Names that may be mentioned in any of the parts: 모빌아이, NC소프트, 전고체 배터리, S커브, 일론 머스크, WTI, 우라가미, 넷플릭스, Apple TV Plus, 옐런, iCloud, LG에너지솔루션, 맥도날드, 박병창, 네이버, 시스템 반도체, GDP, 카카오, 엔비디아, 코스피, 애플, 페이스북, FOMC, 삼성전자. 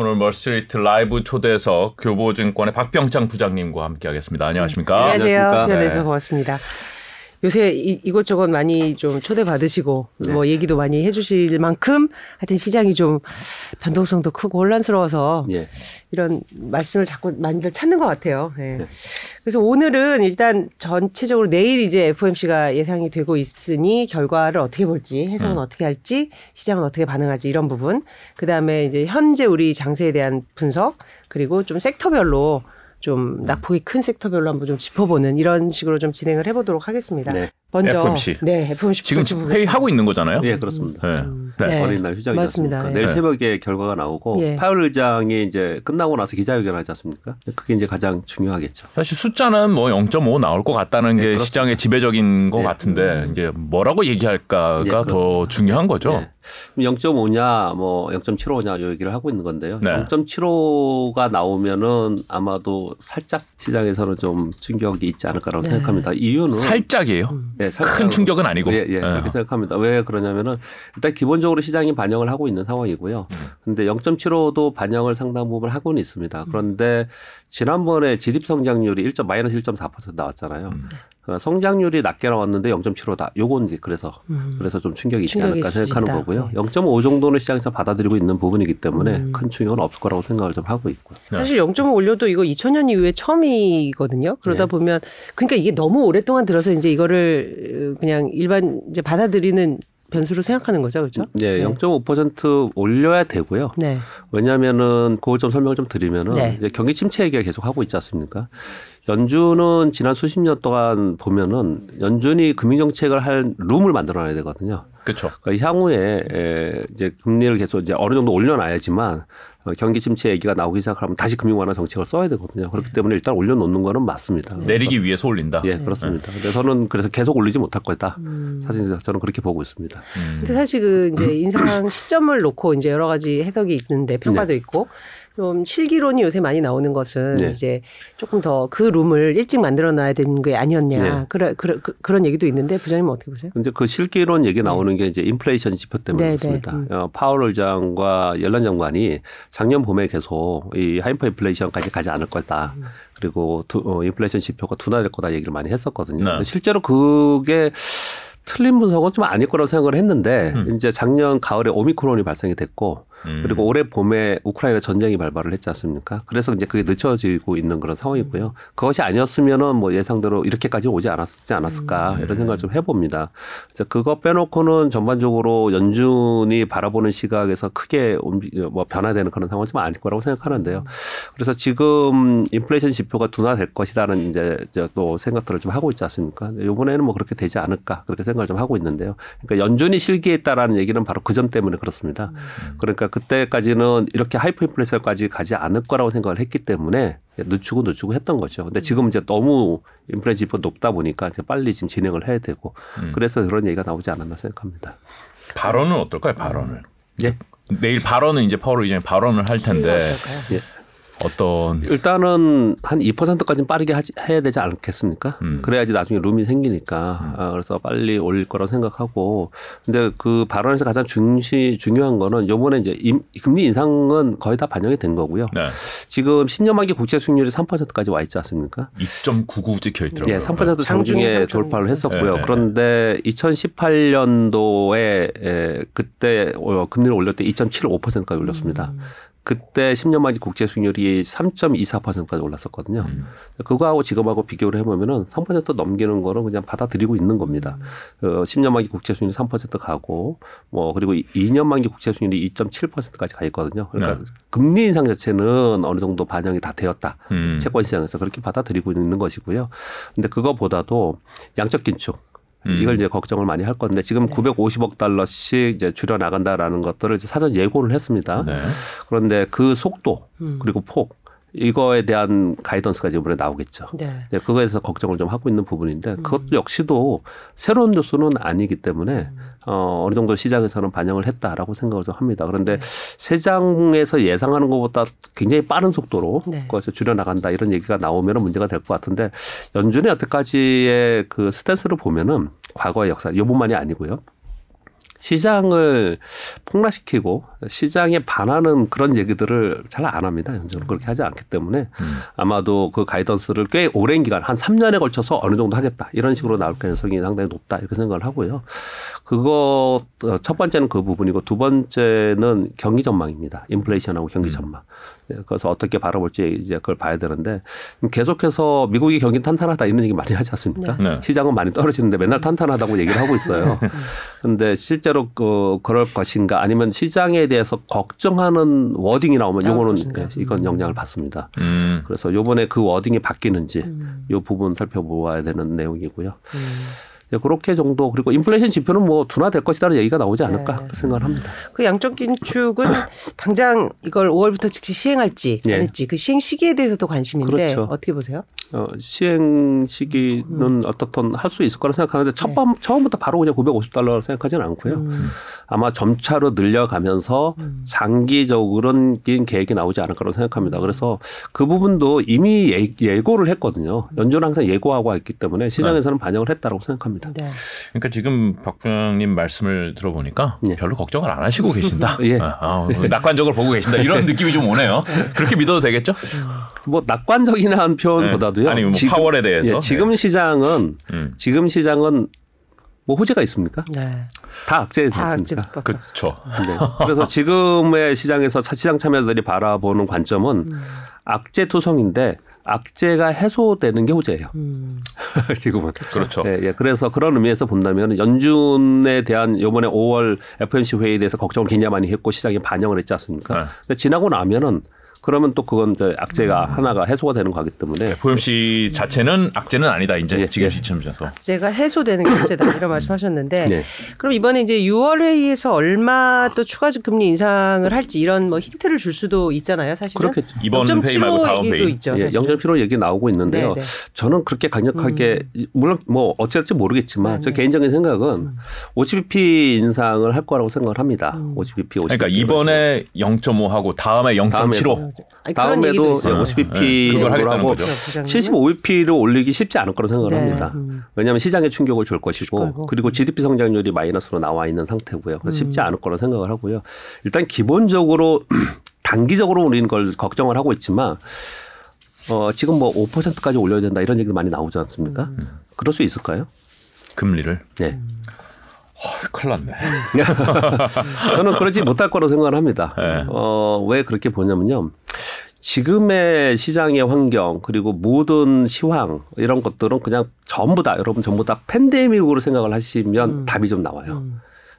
오늘 멀스트리트 라이브 초대해서 교보증권의 박병창 부장님과 함께하겠습니다. 안녕하십니까? 안녕하세요. 시간 내주셔서 고맙습니다. 요새 이것저것 많이 좀 초대받으시고 네. 뭐 얘기도 많이 해주실 만큼 하여튼 시장이 좀 변동성도 크고 혼란스러워서 네. 이런 말씀을 자꾸 많이들 찾는 것 같아요. 네. 네. 그래서 오늘은 일단 전체적으로 내일 이제 FOMC가 예상이 되고 있으니 결과를 어떻게 볼지 해석은 어떻게 할지 시장은 어떻게 반응할지 이런 부분 그다음에 이제 현재 우리 장세에 대한 분석 그리고 좀 섹터별로 좀 낙폭이 큰 섹터별로 한번 좀 짚어보는 이런 식으로 좀 진행을 해보도록 하겠습니다. 네. 먼저 FOMC. 네, FOMC 지금 회의하고 있는 거잖아요. 네, 그렇습니다. 네. 어린 날 휴장이지 않습니까? 네. 내일 새벽에 결과가 나오고 네. 파월 의장이 이제 끝나고 나서 기자회견을 하지 않습니까? 그게 이제 가장 중요하겠죠. 사실 숫자는 뭐 0.5 나올 것 같다는 네, 게 그렇습니다. 시장의 지배적인 것 네. 같은데 이제 뭐라고 얘기할까가 네, 더 중요한 거죠. 네. 0.5냐 뭐 0.75냐 요 얘기를 하고 있는 건데요. 네. 0.75가 나오면은 아마도 살짝 시장에서는 좀 충격이 있지 않을까라고 네. 생각합니다. 이유는 살짝이에요. 네, 큰 충격은 아니고. 예, 예, 그렇게 생각합니다. 왜 그러냐면은 일단 기본적으로 시장이 반영을 하고 있는 상황이고요. 그런데 0.75도 반영을 상당 부분 하고는 있습니다. 그런데 지난번에 진입 성장률이 마이너스 1.4% 나왔잖아요. 성장률이 낮게 나왔는데 0.75다. 요건 이제 그래서 좀 충격이 있지 충격이 않을까 생각하는 거고요. 0.5 정도는 시장에서 받아들이고 있는 부분이기 때문에 큰 충격은 없을 거라고 생각을 좀 하고 있고요. 사실 0.5 올려도 이거 2000년 이후에 처음이거든요. 그러다 네. 보면 그러니까 이게 너무 오랫동안 들어서 이제 이거를 그냥 일반 이제 받아들이는 변수로 생각하는 거죠, 그렇죠? 네, 네. 0.5% 올려야 되고요. 네. 왜냐하면은 그걸 좀 설명을 좀 드리면은 네. 이제 경기 침체 얘기가 계속 하고 있지 않습니까? 연준은 지난 수십 년 동안 보면은 연준이 금융 정책을 할 룸을 만들어놔야 되거든요. 그렇죠. 그러니까 향후에 이제 금리를 계속 이제 어느 정도 올려놔야지만. 경기 침체 얘기가 나오기 시작하면 다시 금융 완화 정책을 써야 되거든요. 그렇기 때문에 일단 올려놓는 거는 맞습니다. 내리기 위해서 올린다. 예, 그렇습니다. 네. 저는 그래서 계속 올리지 못할 거다. 사실 저는 그렇게 보고 있습니다. 근데 사실 그 이제 인상 시점을 놓고 이제 여러 가지 해석이 있는데 평가도 네. 있고. 좀 실기론이 요새 많이 나오는 것은 네. 이제 조금 더 그 룸을 일찍 만들어놔야 되는 게 아니었냐 네. 그런 얘기도 있는데 부장님은 어떻게 보세요? 이제 그 실기론 얘기 나오는 게 이제 인플레이션 지표 때문에 그렇습니다. 네, 네. 파월 의장과 옐런 장관이 작년 봄에 계속 이 하이퍼 인플레이션까지 가지 않을 거다. 그리고 인플레이션 지표가 둔화될 거다 얘기를 많이 했었거든요. 네. 실제로 그게 틀린 분석은 좀 아닐 거라고 생각을 했는데 이제 작년 가을에 오미크론이 발생이 됐고 그리고 올해 봄에 우크라이나 전쟁이 발발을 했지 않습니까? 그래서 이제 그게 늦춰지고 있는 그런 상황이고요. 그것이 아니었으면은 뭐 예상대로 이렇게까지 오지 않았지 않았을까 이런 생각을 좀 해봅니다. 그래서 그거 빼놓고는 전반적으로 연준이 바라보는 시각에서 크게 뭐 변화되는 그런 상황은 좀 아닐 거라고 생각하는데요. 그래서 지금 인플레이션 지표가 둔화될 것이라는 이제 또 생각들을 좀 하고 있지 않습니까? 이번에는 뭐 그렇게 되지 않을까 그렇게 생각을 좀 하고 있는데요. 그러니까 연준이 실기했다라는 얘기는 바로 그 점 때문에 그렇습니다. 그러니까 그때까지는 이렇게 하이퍼 인플레이션까지 가지 않을 거라고 생각을 했기 때문에 늦추고 했던 거죠. 근데 지금 이제 너무 인플레이션 지표 높다 보니까 이제 빨리 지금 진행을 해야 되고 그래서 그런 얘기가 나오지 않았나 생각합니다. 발언은 어떨까요? 발언을. 예. 내일 발언은 이제 파월 의장이 발언을 할 텐데. 예. 어떤 일단은 한 2%까지는 빠르게 해야 되지 않겠습니까? 그래야지 나중에 룸이 생기니까 그래서 빨리 올릴 거라고 생각하고 근데 그 발언에서 가장 중요한 거는 이번에 이제 금리 인상은 거의 다 반영이 된 거고요. 네. 지금 10년 만기 국채 수익률이 3%까지 와 있지 않습니까? 2.99 찍혀 있더라고요. 예, 3%도 장중에 돌파를 했었고요. 네. 그런데 2018년도에 그때 금리를 올릴 때 2.75%까지 올렸습니다. 그때 10년 만기 국채 수익률이 3.24%까지 올랐었거든요. 그거하고 지금하고 비교를 해보면은 3% 넘기는 거는 그냥 받아들이고 있는 겁니다. 10년 만기 국채 수익률이 3% 가고, 뭐, 그리고 2년 만기 국채 수익률이 2.7%까지 가 있거든요. 그러니까 네. 금리 인상 자체는 어느 정도 반영이 다 되었다. 채권 시장에서 그렇게 받아들이고 있는 것이고요. 근데 그거보다도 양적 긴축. 이걸 이제 걱정을 많이 할 건데 지금 네. 950억 달러씩 이제 줄여 나간다라는 것들을 이제 사전 예고를 했습니다. 네. 그런데 그 속도 그리고 폭 이거에 대한 가이던스가 이번에 나오겠죠. 네. 네, 그거에 대해서 걱정을 좀 하고 있는 부분인데 그것도 역시도 새로운 뉴스는 아니기 때문에 어느 정도 시장에서는 반영을 했다라고 생각을 좀 합니다. 그런데 네. 시장에서 예상하는 것보다 굉장히 빠른 속도로 네. 그것을 줄여나간다 이런 얘기가 나오면 문제가 될 것 같은데 연준의 여태까지의 그 스탠스를 보면은 과거의 역사, 요번만이 아니고요. 시장을 폭락시키고 시장에 반하는 그런 얘기들을 잘 안 합니다. 현재는 그렇게 하지 않기 때문에 아마도 그 가이던스를 꽤 오랜 기간 한 3년에 걸쳐서 어느 정도 하겠다. 이런 식으로 나올 가능성이 상당히 높다. 이렇게 생각을 하고요. 그거 첫 번째는 그 부분이고 두 번째는 경기 전망입니다. 인플레이션하고 경기 전망. 그래서 어떻게 바라볼지 이제 그걸 봐야 되는데 계속해서 미국이 경기는 탄탄하다 이런 얘기 많이 하지 않습니까? 네. 시장은 많이 떨어지는데 맨날 탄탄하다고 얘기를 하고 있어요. 그런데 실제로 그럴 것인가 아니면 시장에 대해서 걱정하는 워딩이 나오면 요거는 네, 이건 영향을 받습니다. 그래서 요번에 그 워딩이 바뀌는지 요 부분 살펴보아야 되는 내용이고요. 그렇게 정도 그리고 인플레이션 지표는 뭐 둔화될 것이라는 얘기가 나오지 않을까 네. 생각을 합니다. 그 양적 긴축은 당장 이걸 5월부터 즉시 시행할지 네. 아닐지 그 시행 시기에 대해서도 관심인데 그렇죠. 어떻게 보세요? 시행 시기는 어떻든 할 수 있을 거라 생각하는데 처음부터 바로 그냥 $950 생각하지는 않고요. 아마 점차로 늘려가면서 장기적으로는 계획이 나오지 않을 거라고 생각합니다. 그래서 그 부분도 이미 예고를 했거든요. 연준은 항상 예고하고 있기 때문에 시장에서는 반영을 했다고 생각합니다. 네. 그러니까 지금 박 부장님 말씀을 들어보니까 예. 별로 걱정을 안 하시고 계신다. 예. 낙관적으로 보고 계신다. 이런 느낌이 좀 오네요. 그렇게 믿어도 되겠죠? 뭐 낙관적인 한 표현보다도요. 네. 아니 뭐 지금, 파월에 대해서. 예. 지금 시장은 뭐 호재가 있습니까? 네. 다 악재지 않습니까? 그렇죠. 네. 그래서 지금의 시장에서 시장 참여자들이 바라보는 관점은 악재 투성인데. 악재가 해소되는 게 호재예요. 지금은. 그렇죠. 예, 예. 그래서 그런 의미에서 본다면 연준에 대한 이번에 5월 FOMC 회의에 대해서 걱정을 굉장히 많이 했고 시장에 반영을 했지 않습니까? 네. 근데 지나고 나면은 그러면 또 그건 악재가 하나가 해소가 되는 거기 때문에. FOMC 자체는 악재는 아니다. 이제 지금 시점에서. 악재가 해소되는 게 문제다. 이런 말씀하셨는데. 네. 그럼 이번에 이제 6월 회의에서 얼마 또 추가적 금리 인상을 할지 이런 뭐 힌트를 줄 수도 있잖아요. 사실은. 그렇겠죠. 이번 회의 말고 다음 회의. 있죠, 예, 0.75 얘기 나오고 있는데요. 네네. 저는 그렇게 강력하게 물론 뭐 어찌할지 모르겠지만 저 개인적인 생각은 50BP 인상을 할 거라고 생각을 합니다. 50BP. 그러니까 이번에 0.5하고 다음에 0.75. 아니, 다음에도 50bp 정도라고 75bp를 올리기 쉽지 않을 거라고 생각을 합니다. 왜냐하면 시장에 충격을 줄 것이고 그리고 GDP 성장률이 마이너스로 나와 있는 상태고요. 그래서 쉽지 않을 거라고 생각을 하고요. 일단 기본적으로 단기적으로 우리는 그걸 걱정을 하고 있지만 지금 뭐 5%까지 올려야 된다 이런 얘기도 많이 나오지 않습니까? 그럴 수 있을까요? 금리를? 네. 큰일 났네. 저는 그러지 못할 거라고 생각을 합니다. 네. 왜 그렇게 보냐면요. 지금의 시장의 환경 그리고 모든 시황 이런 것들은 그냥 전부 다 여러분 전부 다 팬데믹으로 생각을 하시면 답이 좀 나와요.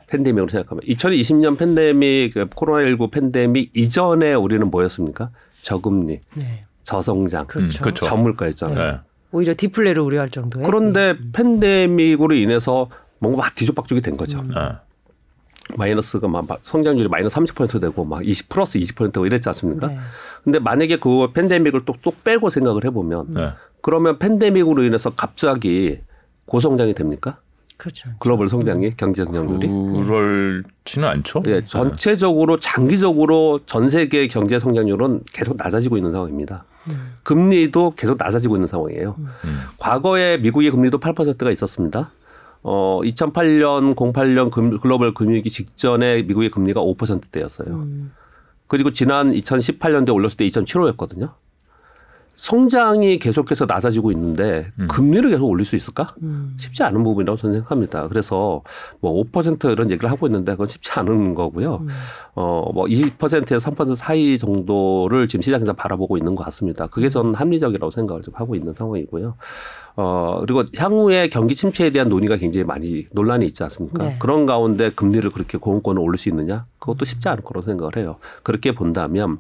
팬데믹으로 생각하면. 2020년 팬데믹 코로나19 팬데믹 이전에 우리는 뭐였습니까? 저금리, 네. 저성장, 그렇죠. 저물가였잖아요. 네. 오히려 디플레를 우려할 정도에. 그런데 팬데믹으로 인해서 뭔가 막 뒤죽박죽이 된 거죠. 마이너스가 막 성장률이 마이너스 30% 되고 막 20 플러스 20% 되고 이랬지 않습니까? 네. 근데 만약에 그 팬데믹을 똑똑 빼고 생각을 해보면 그러면 팬데믹으로 인해서 갑자기 고성장이 됩니까? 그렇죠. 글로벌 성장이 경제 성장률이 그렇지는 않죠. 예, 전체적으로 장기적으로 전 세계 경제 성장률은 계속 낮아지고 있는 상황입니다. 금리도 계속 낮아지고 있는 상황이에요. 과거에 미국의 금리도 8%가 있었습니다. 2008년, 08년 글로벌 금융위기 직전에 미국의 금리가 5%대였어요. 그리고 지난 2018년도에 올렸을 때 2007호였거든요. 성장이 계속해서 낮아지고 있는데 금리를 계속 올릴 수 있을까? 쉽지 않은 부분이라고 저는 생각합니다. 그래서 뭐 5% 이런 얘기를 하고 있는데 그건 쉽지 않은 거고요. 뭐 2%에서 3% 사이 정도를 지금 시장에서 바라보고 있는 것 같습니다. 그게 저는 합리적이라고 생각을 좀 하고 있는 상황이고요. 그리고 향후에 경기 침체에 대한 논의가 굉장히 많이 논란이 있지 않습니까? 네. 그런 가운데 금리를 그렇게 고금권을 올릴 수 있느냐? 그것도 쉽지 않을 거라고 생각을 해요. 그렇게 본다면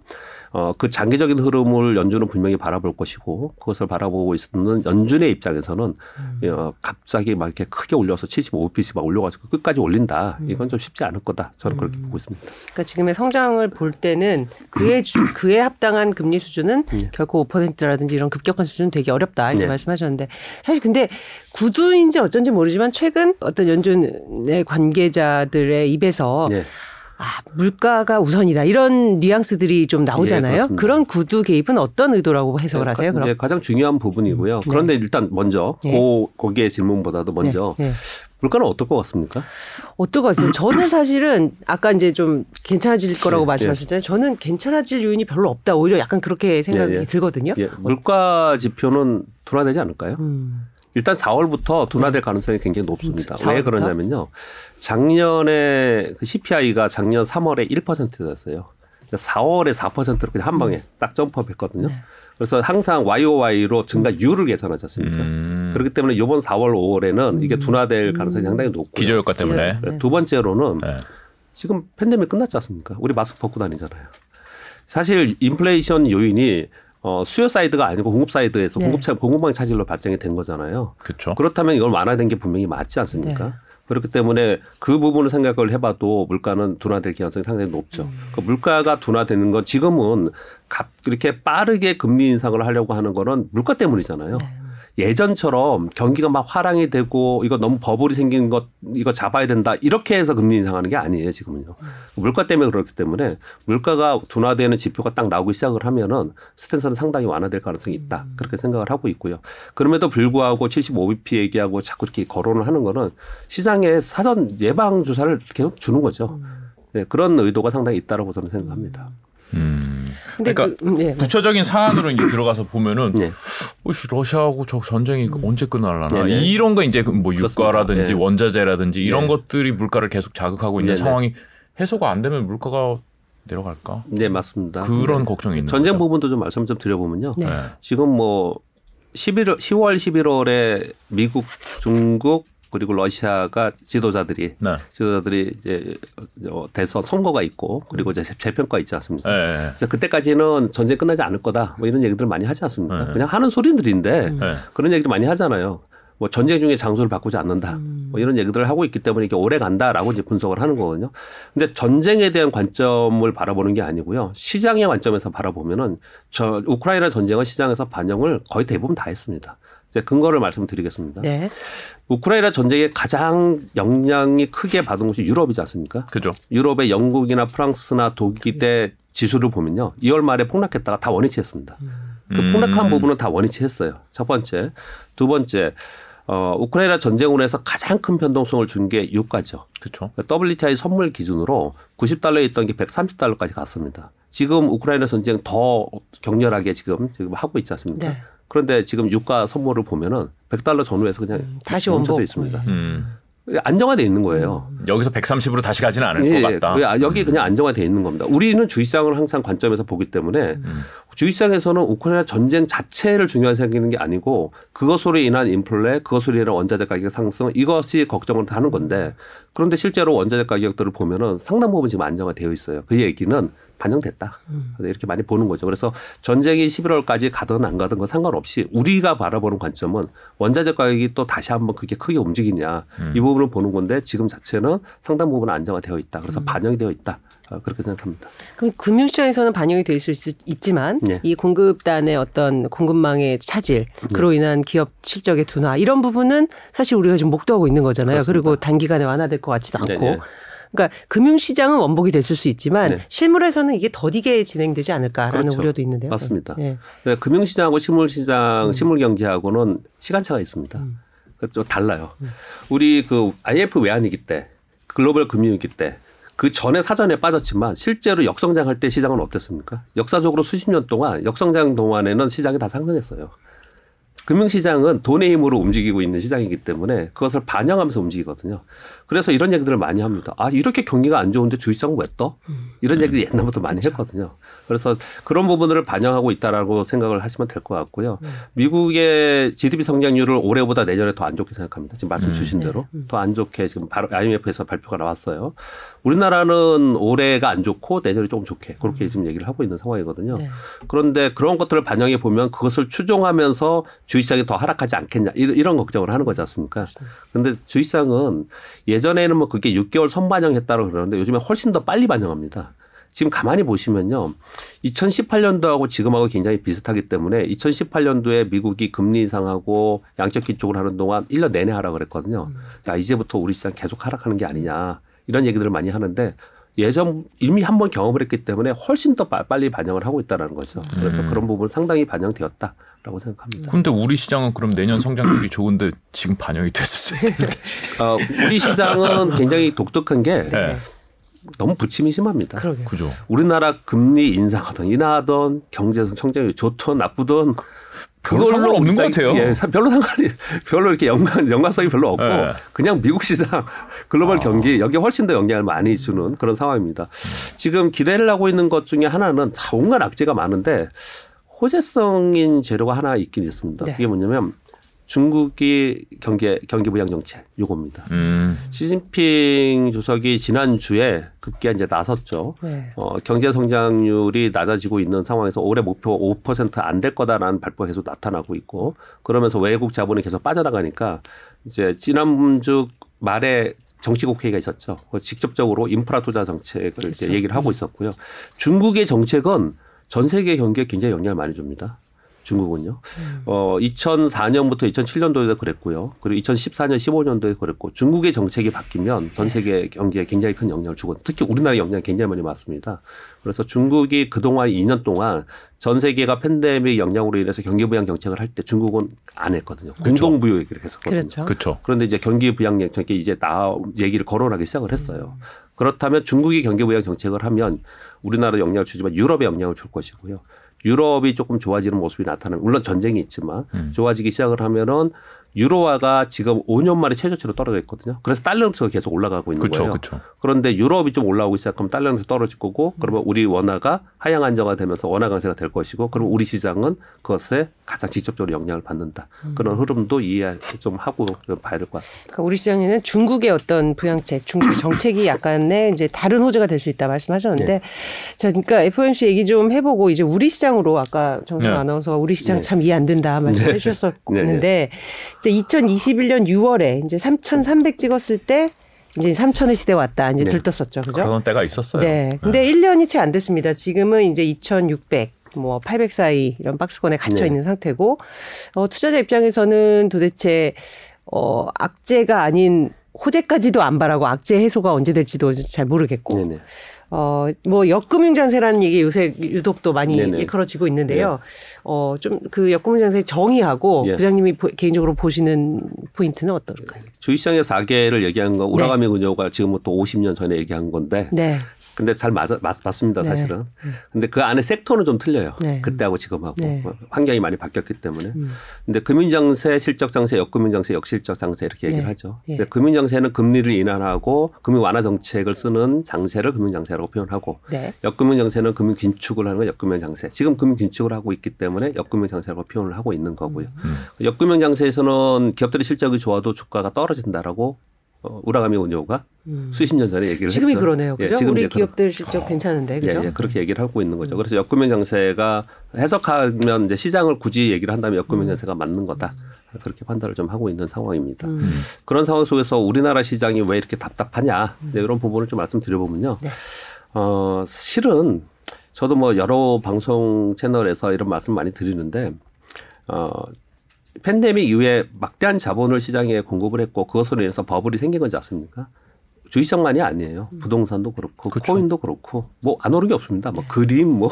그 장기적인 흐름을 연준은 분명히 바라볼 것이고 그것을 바라보고 있는 연준의 입장에서는 갑자기 막 이렇게 크게 올려서 75bp 막 올려가지고 끝까지 올린다. 이건 좀 쉽지 않을 거다. 저는 그렇게 보고 있습니다. 그러니까 지금의 성장을 볼 때는 그에 합당한 금리 수준은 결코 5%라든지 이런 급격한 수준은 되게 어렵다. 이렇게 말씀하셨는데 사실 근데 구두인지 어쩐지 모르지만 최근 어떤 연준의 관계자들의 입에서 물가가 우선이다. 이런 뉘앙스들이 좀 나오잖아요. 예, 그런 구두 개입은 어떤 의도라고 해석을 하세요? 그럼? 가장 중요한 부분이고요. 그런데 일단 먼저 거기에 질문보다도 먼저 물가는 어떨 것 같습니까? 어떨 것 같습니다. 저는 사실은 아까 이제 좀 괜찮아질 거라고 말씀하셨잖아요. 저는 괜찮아질 요인이 별로 없다. 오히려 약간 그렇게 생각이 들거든요. 물가 지표는 둔화되지 않을까요? 일단 4월부터 둔화될 가능성이 굉장히 높습니다. 4월부터? 왜 그러냐면요. 작년에 그 CPI가 작년 3월에 1%였어요. 4월에 4%로 그냥 한 방에 딱 점프업했거든요. 네. 그래서 항상 YOY로 증가율을 계산하지 않습니까? 그렇기 때문에 이번 4월, 5월에는 이게 둔화될 가능성이 상당히 높고요. 기저효과 때문에. 네. 두 번째로는 지금 팬데믹 끝났지 않습니까? 우리 마스크 벗고 다니잖아요. 사실 인플레이션 요인이 수요 사이드가 아니고 공급 사이드에서 공급망 차질로 발생이 된 거잖아요. 그쵸. 그렇다면 이걸 완화된 게 분명히 맞지 않습니까? 네. 그렇기 때문에 그 부분을 생각을 해봐도 물가는 둔화될 가능성이 상당히 높죠. 그 물가가 둔화되는 건 지금은 이렇게 빠르게 금리 인상을 하려고 하는 거는 물가 때문이잖아요. 네. 예전처럼 경기가 막 화랑이 되고 이거 너무 버블이 생긴 것 이거 잡아야 된다 이렇게 해서 금리 인상하는 게 아니에요 지금은요. 물가 때문에 그렇기 때문에 물가가 둔화되는 지표가 딱 나오기 시작을 하면은 스탠스는 상당히 완화될 가능성이 있다 그렇게 생각을 하고 있고요. 그럼에도 불구하고 75bp 얘기하고 자꾸 이렇게 거론을 하는 거는 시장에 사전 예방 주사를 계속 주는 거죠. 네, 그런 의도가 상당히 있다라고 저는 생각합니다. 그러니까 구체적인 사안으로 이제 들어가서 보면은 러시아하고 저 전쟁이 언제 끝날라나 이런 거 이제 뭐 유가라든지 원자재라든지 이런 것들이 물가를 계속 자극하고 있는 상황이 해소가 안 되면 물가가 내려갈까? 네 맞습니다. 그런 걱정이 있는 전쟁 거죠? 부분도 좀 말씀 좀 드려보면요. 네. 지금 뭐 10월 11월에 미국, 중국 그리고 러시아가 지도자들이 이제 대선 선거가 있고 그리고 이제 재평가 있지 않습니까? 네. 그래서 그때까지는 전쟁 끝나지 않을 거다 뭐 이런 얘기들을 많이 하지 않습니까? 네. 그냥 하는 소리들인데 그런 얘기를 많이 하잖아요. 뭐 전쟁 중에 장소를 바꾸지 않는다 뭐 이런 얘기들을 하고 있기 때문에 이게 오래 간다라고 이제 분석을 하는 거거든요. 근데 전쟁에 대한 관점을 바라보는 게 아니고요. 시장의 관점에서 바라보면은 우크라이나 전쟁은 시장에서 반영을 거의 대부분 다 했습니다. 제 근거를 말씀드리겠습니다. 네. 우크라이나 전쟁에 가장 영향이 크게 받은 곳이 유럽이지 않습니까? 그죠. 유럽의 영국이나 프랑스나 독일의 지수를 보면요. 2월 말에 폭락했다가 다 원위치했습니다. 그 폭락한 부분은 다 원위치했어요. 첫 번째. 두 번째. 우크라이나 전쟁으로 해서 가장 큰 변동성을 준 게 유가죠. 그렇죠. WTI 선물 기준으로 90달러에 있던 게 130달러까지 갔습니다. 지금 우크라이나 전쟁 더 격렬하게 지금 하고 있지 않습니까? 네. 그런데 지금 유가 선물을 보면은 100달러 전후에서 그냥 다시 멈춰서 있습니다. 안정화돼 있는 거예요. 여기서 130으로 다시 가지는 않을 것 같다. 여기 그냥 안정화돼 있는 겁니다. 우리는 주식시장을 항상 관점에서 보기 때문에 주식시장에서는 우크라이나 전쟁 자체를 중요하게 생기는 게 아니고 그것으로 인한 인플레, 그것으로 인한 원자재 가격 상승 이것이 걱정을 하는 건데 그런데 실제로 원자재 가격들을 보면은 상당 부분 지금 안정화되어 있어요. 그 얘기는 반영됐다. 이렇게 많이 보는 거죠. 그래서 전쟁이 11월까지 가든 안 가든 건 상관없이 우리가 바라보는 관점은 원자재 가격이 또 다시 한번 그게 크게 움직이냐 이 부분을 보는 건데 지금 자체는 상당 부분 안정화되어 있다. 그래서 반영이 되어 있다. 그렇게 생각합니다. 그럼 금융시장에서는 반영이 될 수 있지만 이 공급단의 어떤 공급망의 차질 그로 인한 기업 실적의 둔화 이런 부분은 사실 우리가 지금 목도하고 있는 거잖아요. 그렇습니다. 그리고 단기간에 완화될 것 같지도 않고. 네. 그러니까 금융시장은 원복이 됐을 수 있지만 실물에서는 이게 더디게 진행되지 않을까라는 우려도 있는데요. 맞습니다. 네. 그러니까 금융시장하고 실물시장, 실물경제하고는 시간차가 있습니다. 좀 달라요. 우리 그 IMF 외환위기 때, 글로벌 금융위기 때 그 전에 사전에 빠졌지만 실제로 역성장할 때 시장은 어땠습니까? 역사적으로 수십 년 동안 역성장 동안에는 시장이 다 상승했어요. 금융시장은 돈의 힘으로 움직이고 있는 시장이기 때문에 그것을 반영하면서 움직이거든요. 그래서 이런 얘기들을 많이 합니다. 아, 이렇게 경기가 안 좋은데 주식시장은 왜 떠? 이런 얘기를 옛날부터 많이 했거든요. 그래서 그런 부분들을 반영하고 있다라고 생각을 하시면 될 것 같고요. 미국의 GDP 성장률을 올해보다 내년에 더 안 좋게 생각합니다. 지금 말씀 주신 대로 더 안 좋게 지금 바로 IMF에서 발표가 나왔어요. 우리나라는 올해가 안 좋고 내년이 조금 좋게 그렇게 지금 얘기를 하고 있는 상황이거든요. 네. 그런데 그런 것들을 반영해 보면 그것을 추종하면서 주식시장이 더 하락하지 않겠냐 이런 걱정을 하는 거지 않습니까? 그런데 주식시장은 예전에는 뭐 그게 6개월 선반영했다고 그러는데 요즘에 훨씬 더 빨리 반영합니다. 지금 가만히 보시면요. 2018년도하고 지금하고 굉장히 비슷하기 때문에 2018년도에 미국이 금리 인상하고 양적 기축을 하는 동안 1년 내내 하라고 그랬거든요. 야, 이제부터 우리 시장 계속 하락하는 게 아니냐 이런 얘기들을 많이 하는데 예전 이미 한번 경험을 했기 때문에 훨씬 더 빨리 반영을 하고 있다는 거죠. 그래서 그런 부분 상당히 반영되었다라고 생각합니다. 그런데 우리 시장은 그럼 내년 성장률이 좋은데 지금 반영이 됐어요? 우리 시장은 굉장히 독특한 게 네. 너무 부침이 심합니다. 그죠. 우리나라 금리 인상하던 인하하던 경제 성장률이 좋든 나쁘든 별로 상관없는 것 같아요. 예, 별로 이렇게 연관성이 별로 없고 네. 그냥 미국 시장 글로벌 경기 여기에 훨씬 더 영향을 많이 주는 그런 상황입니다. 지금 기대를 하고 있는 것 중에 하나는 온갖 악재가 많은데 호재성인 재료가 하나 있긴 있습니다. 네. 그게 뭐냐면 중국이 경기 부양 정책 요겁니다. 시진핑 주석이 지난주에 급기야 이제 나섰죠. 네. 경제 성장률이 낮아지고 있는 상황에서 올해 목표 5% 안 될 거다라는 발표가 계속 나타나고 있고 그러면서 외국 자본이 계속 빠져나가니까 이제 지난주 말에 정치국회의가 있었죠. 직접적으로 인프라 투자 정책을 그렇죠. 이제 얘기를 하고 있었고요. 중국의 정책은 전 세계 경기에 굉장히 영향을 많이 줍니다. 중국은요. 2004년부터 2007년도에도 그랬고요. 그리고 2014년, 15년도에 그랬고 중국의 정책이 바뀌면 전 세계 경기에 굉장히 큰 영향을 주고 특히 우리나라의 영향이 굉장히 많이 왔습니다. 그래서 중국이 그동안 2년 동안 전 세계가 팬데믹 영향으로 인해서 경기 부양 정책을 할 때 중국은 안 했거든요. 공동 부여 얘기를 했었거든요. 그렇죠. 그런데 이제 경기 부양 정책이 이제 얘기를 거론하기 시작을 했어요. 그렇다면 중국이 경기 부양 정책을 하면 우리나라에 영향을 주지만 유럽에 영향을 줄 것이고요. 유럽이 조금 좋아지는 모습이 나타나면 물론 전쟁이 있지만 좋아지기 시작을 하면은 유로화가 지금 5년 만에 최저치로 떨어져 있거든요. 그래서 달러가 계속 올라가고 있는 거예요. 그런데 유럽이 좀 올라오기 시작하면 달러가 떨어질 거고 그러면 우리 원화가 하향 안정화 되면서 원화 강세가 될 것이고 그러면 우리 시장은 그것에 가장 직접적으로 영향을 받는다. 그런 흐름도 이해 좀 하고 봐야 될 것 같습니다. 그러니까 우리 시장에는 중국의 어떤 부양책, 중국의 정책이 약간의 이제 다른 호재가 될 수 있다 말씀하셨는데 네. 자, 그러니까 FOMC 얘기 좀 해보고 이제 우리 시장으로 아까 정선 아나운서가 우리 시장 네. 참 이해 안 된다 말씀해 주셨었는데 이제 2021년 6월에 이제 3,300 찍었을 때 이제 3,000의 시대 왔다. 이제 네. 들떴었죠. 그죠? 그런 때가 있었어요. 네. 근데 1년이 채 안 됐습니다. 지금은 이제 2,600, 뭐 800 사이 이런 박스권에 갇혀 있는 상태고 투자자 입장에서는 도대체 악재가 아닌 호재까지도 안 바라고 악재 해소가 언제 될지도 잘 모르겠고. 네네. 뭐 역금융장세라는 얘기 요새 유독 또 많이 네네. 일컬어지고 있는데요. 네. 좀 그 역금융장세 정의하고 네. 부장님이 개인적으로 보시는 포인트는 어떨까요? 주식시장의 4개를 얘기한 거 우라가미 그녀가 지금부터 50년 전에 얘기한 건데. 네. 근데 잘 맞습니다 사실은. 네. 근데 그 안에 섹터는 좀 틀려요. 네. 그때하고 지금하고 네. 환경이 많이 바뀌었기 때문에. 근데 금융장세, 실적장세, 역금융장세, 역실적장세 이렇게 얘기를 하죠. 근데 금융장세는 금리를 인하하고 금융 완화 정책을 쓰는 장세를 금융장세라고 표현하고 역금융장세는 금융 긴축을 하는 건 역금융장세. 지금 금융 긴축을 하고 있기 때문에 역금융장세라고 표현을 하고 있는 거고요. 역금융장세에서는 기업들의 실적이 좋아도 주가가 떨어진다라고. 우라가미 오뇨가 수십 년 전에 얘기를 지금이 했죠. 지금이 그러네요. 그죠? 예, 지금 우리 기업들 실적 괜찮은데. 그죠? 예, 그렇게 얘기를 하고 있는 거죠. 그래서 역금융장세가 해석하면 이제 시장을 굳이 얘기를 한다면 역금융장세가 맞는 거다. 그렇게 판단을 좀 하고 있는 상황입니다. 그런 상황 속에서 우리나라 시장이 왜 이렇게 답답하냐. 이런 부분을 좀 말씀드려보면요. 네. 실은 저도 뭐 여러 방송 채널에서 이런 말씀 많이 드리는데 팬데믹 이후에 막대한 자본을 시장에 공급을 했고 그것으로 인해서 버블이 생긴 건지 아십니까? 주식시장만이 아니에요. 부동산도 그렇고 코인도 그렇고 뭐 안 오른 게 없습니다. 뭐 그림 뭐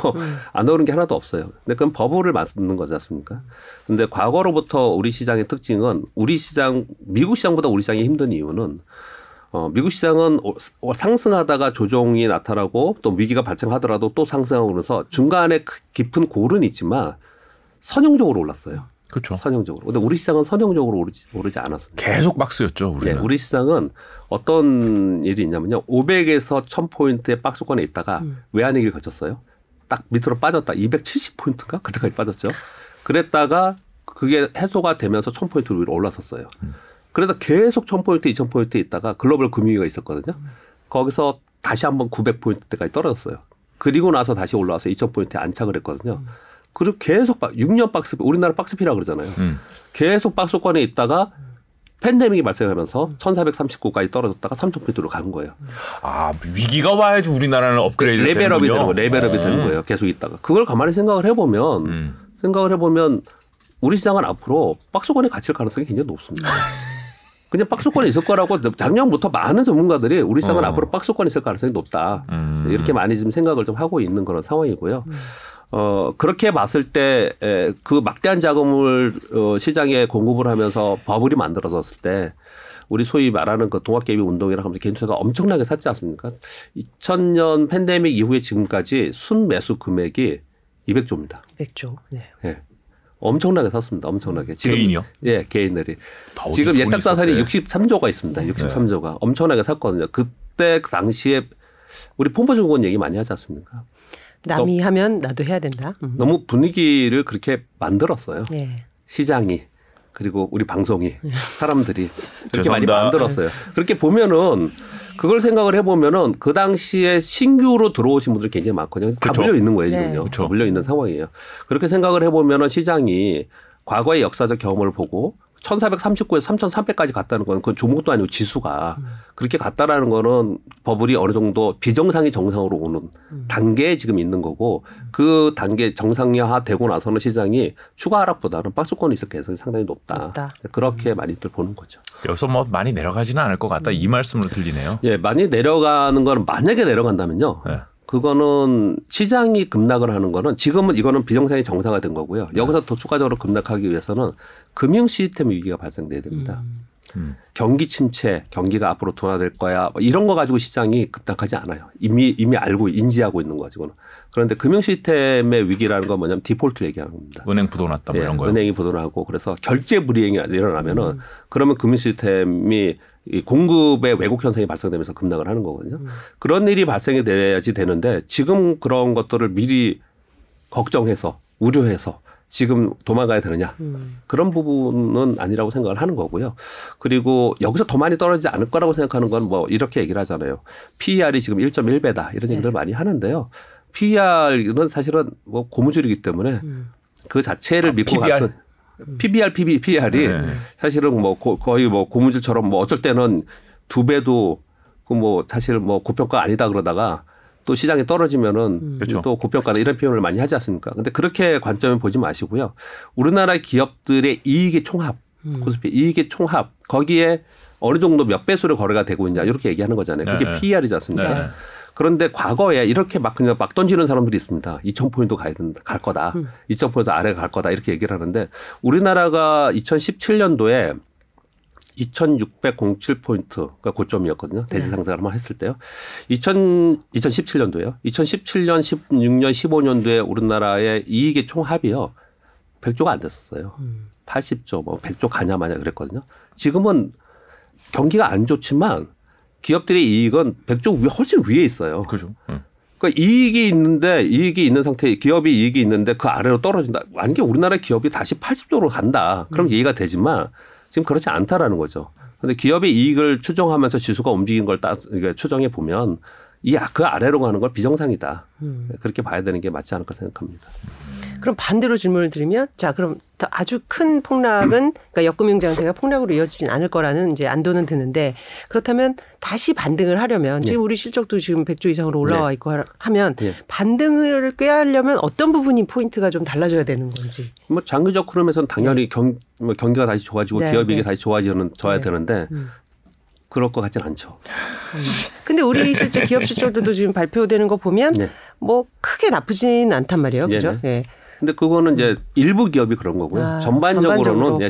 안 오른 게 하나도 없어요. 근데 그건 버블을 만드는 거지 않습니까? 근데 과거로부터 우리 시장의 특징은 미국 시장보다 우리 시장이 힘든 이유는 미국 시장은 상승하다가 조정이 나타나고 또 위기가 발생하더라도 또 상승하고 그래서 중간에 깊은 골은 있지만 선형적으로 올랐어요. 그렇죠. 선형적으로. 근데 우리 시장은 선형적으로 오르지 않았습니다. 계속 박스였죠. 우리 시장은 어떤 일이 있냐면요. 500에서 1000포인트의 박스권에 있다가 외환위기를 거쳤어요. 딱 밑으로 빠졌다. 270포인트인가? 그때까지 빠졌죠. 그랬다가 그게 해소가 되면서 1000포인트로 위로 올라섰어요. 그래서 계속 1000포인트, 2000포인트에 있다가 글로벌 금융위기가 있었거든요. 거기서 다시 한번 900포인트까지 떨어졌어요. 그리고 나서 다시 올라와서 2000포인트에 안착을 했거든요. 그리고 계속 6년 박스, 우리나라 박스피라 그러잖아요. 계속 박스권에 있다가 팬데믹이 발생하면서 1439까지 떨어졌다가 3000포인트로 간 거예요. 아, 위기가 와야지 우리나라는 업그레이드 레벨업이 되는 거예요. 계속 있다가. 그걸 가만히 생각을 해보면 우리 시장은 앞으로 박스권에 갇힐 가능성이 굉장히 높습니다. 그냥 박스권에 있을 거라고 작년부터 많은 전문가들이 우리 시장은 앞으로 박스권에 있을 가능성이 높다. 이렇게 많이 지금 생각을 좀 하고 있는 그런 상황이고요. 그렇게 봤을 때 그 막대한 자금을 시장에 공급을 하면서 버블이 만들어졌을 때 우리 소위 말하는 그 동학개비 운동이라고 하면서 개인 투자가 엄청나게 샀지 않습니까? 2000년 팬데믹 이후에 지금까지 순매수 금액이 200조입니다. 200조. 네. 네. 엄청나게 샀습니다. 엄청나게. 지금, 개인이요? 예, 개인들이. 지금 예탁 자산이 63조가 있습니다. 63조가. 네. 엄청나게 샀거든요. 그때 그 당시에 우리 폼보증권 얘기 많이 하지 않습니까? 남이 하면 나도 해야 된다. 너무 분위기를 그렇게 만들었어요. 네. 시장이. 그리고 우리 방송이 사람들이 그렇게 많이 만들었어요. 그렇게 보면은 그걸 생각을 해보면은 그 당시에 신규로 들어오신 분들이 굉장히 많거든요. 다 물려 있는 거예요, 지금요. 네. 다 물려 있는 상황이에요. 그렇게 생각을 해보면은 시장이 과거의 역사적 경험을 보고 1439에서 3300까지 갔다는 건 그건 종목도 아니고 지수가 그렇게 갔다라는 거는 버블이 어느 정도 비정상이 정상으로 오는 단계에 지금 있는 거고 그 단계 정상화 되고 나서는 시장이 추가 하락보다는 박스권이 있을 가능성이 상당히 높다. 그렇게 많이들 보는 거죠. 여기서 뭐 많이 내려가지는 않을 것 같다. 이 말씀으로 들리네요. 예, 많이 내려가는 건 만약에 내려간다면요. 네. 그거는 시장이 급락을 하는 거는 지금은 이거는 비정상이 정상화된 거고요. 여기서 더 추가적으로 급락하기 위해서는 금융 시스템 위기가 발생돼야 됩니다. 경기 침체, 경기가 앞으로 돌아될 거야 이런 거 가지고 시장이 급락하지 않아요. 이미 알고 인지하고 있는 거 가지고는. 그런데 금융 시스템의 위기라는 건 뭐냐면 디폴트 얘기하는 겁니다. 은행 부도났다 뭐 이런 거요. 은행이 부도나고 그래서 결제 불이행이 일어나면은 그러면 금융 시스템이 이 공급의 왜곡 현상이 발생되면서 급락을 하는 거거든요. 그런 일이 발생이 돼야지 되는데 지금 그런 것들을 미리 걱정해서 우려해서 지금 도망가야 되느냐. 그런 부분은 아니라고 생각을 하는 거고요. 그리고 여기서 더 많이 떨어지지 않을 거라고 생각하는 건 뭐 이렇게 얘기를 하잖아요. PER이 지금 1.1배다. 이런 얘기를 많이 하는데요. PER은 사실은 뭐 고무줄이기 때문에 그 자체를 믿고 가서 PBR, PBR이 사실은 뭐 거의 뭐 고무줄처럼 뭐 어쩔 때는 두 배도 그 뭐 사실 뭐 고평가 아니다 그러다가 또 시장이 떨어지면은 그렇죠. 또 고평가다 그렇죠. 이런 표현을 많이 하지 않습니까? 근데 그렇게 관점을 보지 마시고요. 우리나라 기업들의 이익의 총합, 코스피 이익의 총합 거기에 어느 정도 몇 배수로 거래가 되고 있냐 이렇게 얘기하는 거잖아요. 그게 PER이지 않습니까? 네. 그런데 과거에 이렇게 막 그냥 막 던지는 사람들이 있습니다. 2000포인트 가야 된다, 갈 거다. 2000포인트 아래 갈 거다. 이렇게 얘기를 하는데 우리나라가 2017년도에 2607포인트가 고점이었거든요. 대세 상승을 한번 했을 때요. 2017년도에요. 2017년, 16년, 15년도에 우리나라의 이익의 총합이요. 100조가 안 됐었어요. 80조, 뭐 100조 가냐 마냐 그랬거든요. 지금은 경기가 안 좋지만 기업들의 이익은 100조 훨씬 위에 있어요. 그죠. 그러니까 이익이 있는 상태에 기업이 이익이 있는데 그 아래로 떨어진다. 만약에 우리나라 기업이 다시 80조로 간다. 그럼 이해가 되지만 지금 그렇지 않다라는 거죠. 그런데 기업의 이익을 추정하면서 지수가 움직인 걸 추정해 보면 그 아래로 가는 걸 비정상이다. 그렇게 봐야 되는 게 맞지 않을까 생각합니다. 그럼 반대로 질문을 드리면 자 그럼 아주 큰 폭락은 그러니까 역금융 장세가 폭락으로 이어지진 않을 거라는 이제 안도는 드는데 그렇다면 다시 반등을 하려면 지금 우리 실적도 지금 100조 이상으로 올라와 있고 하면 반등을 꾀하려면 어떤 부분이 포인트가 좀 달라져야 되는 건지. 뭐 장기적 흐름에서는 당연히 경기가 다시 좋아지고 기업이익이 다시 좋아져야 되는데. 그럴 것 같지는 않죠. 근데 우리 실적 기업 실적들도 지금 발표되는 거 보면 뭐 크게 나쁘진 않단 말이에요, 그죠? 네. 근데 그거는 이제 일부 기업이 그런 거고요. 전반적으로는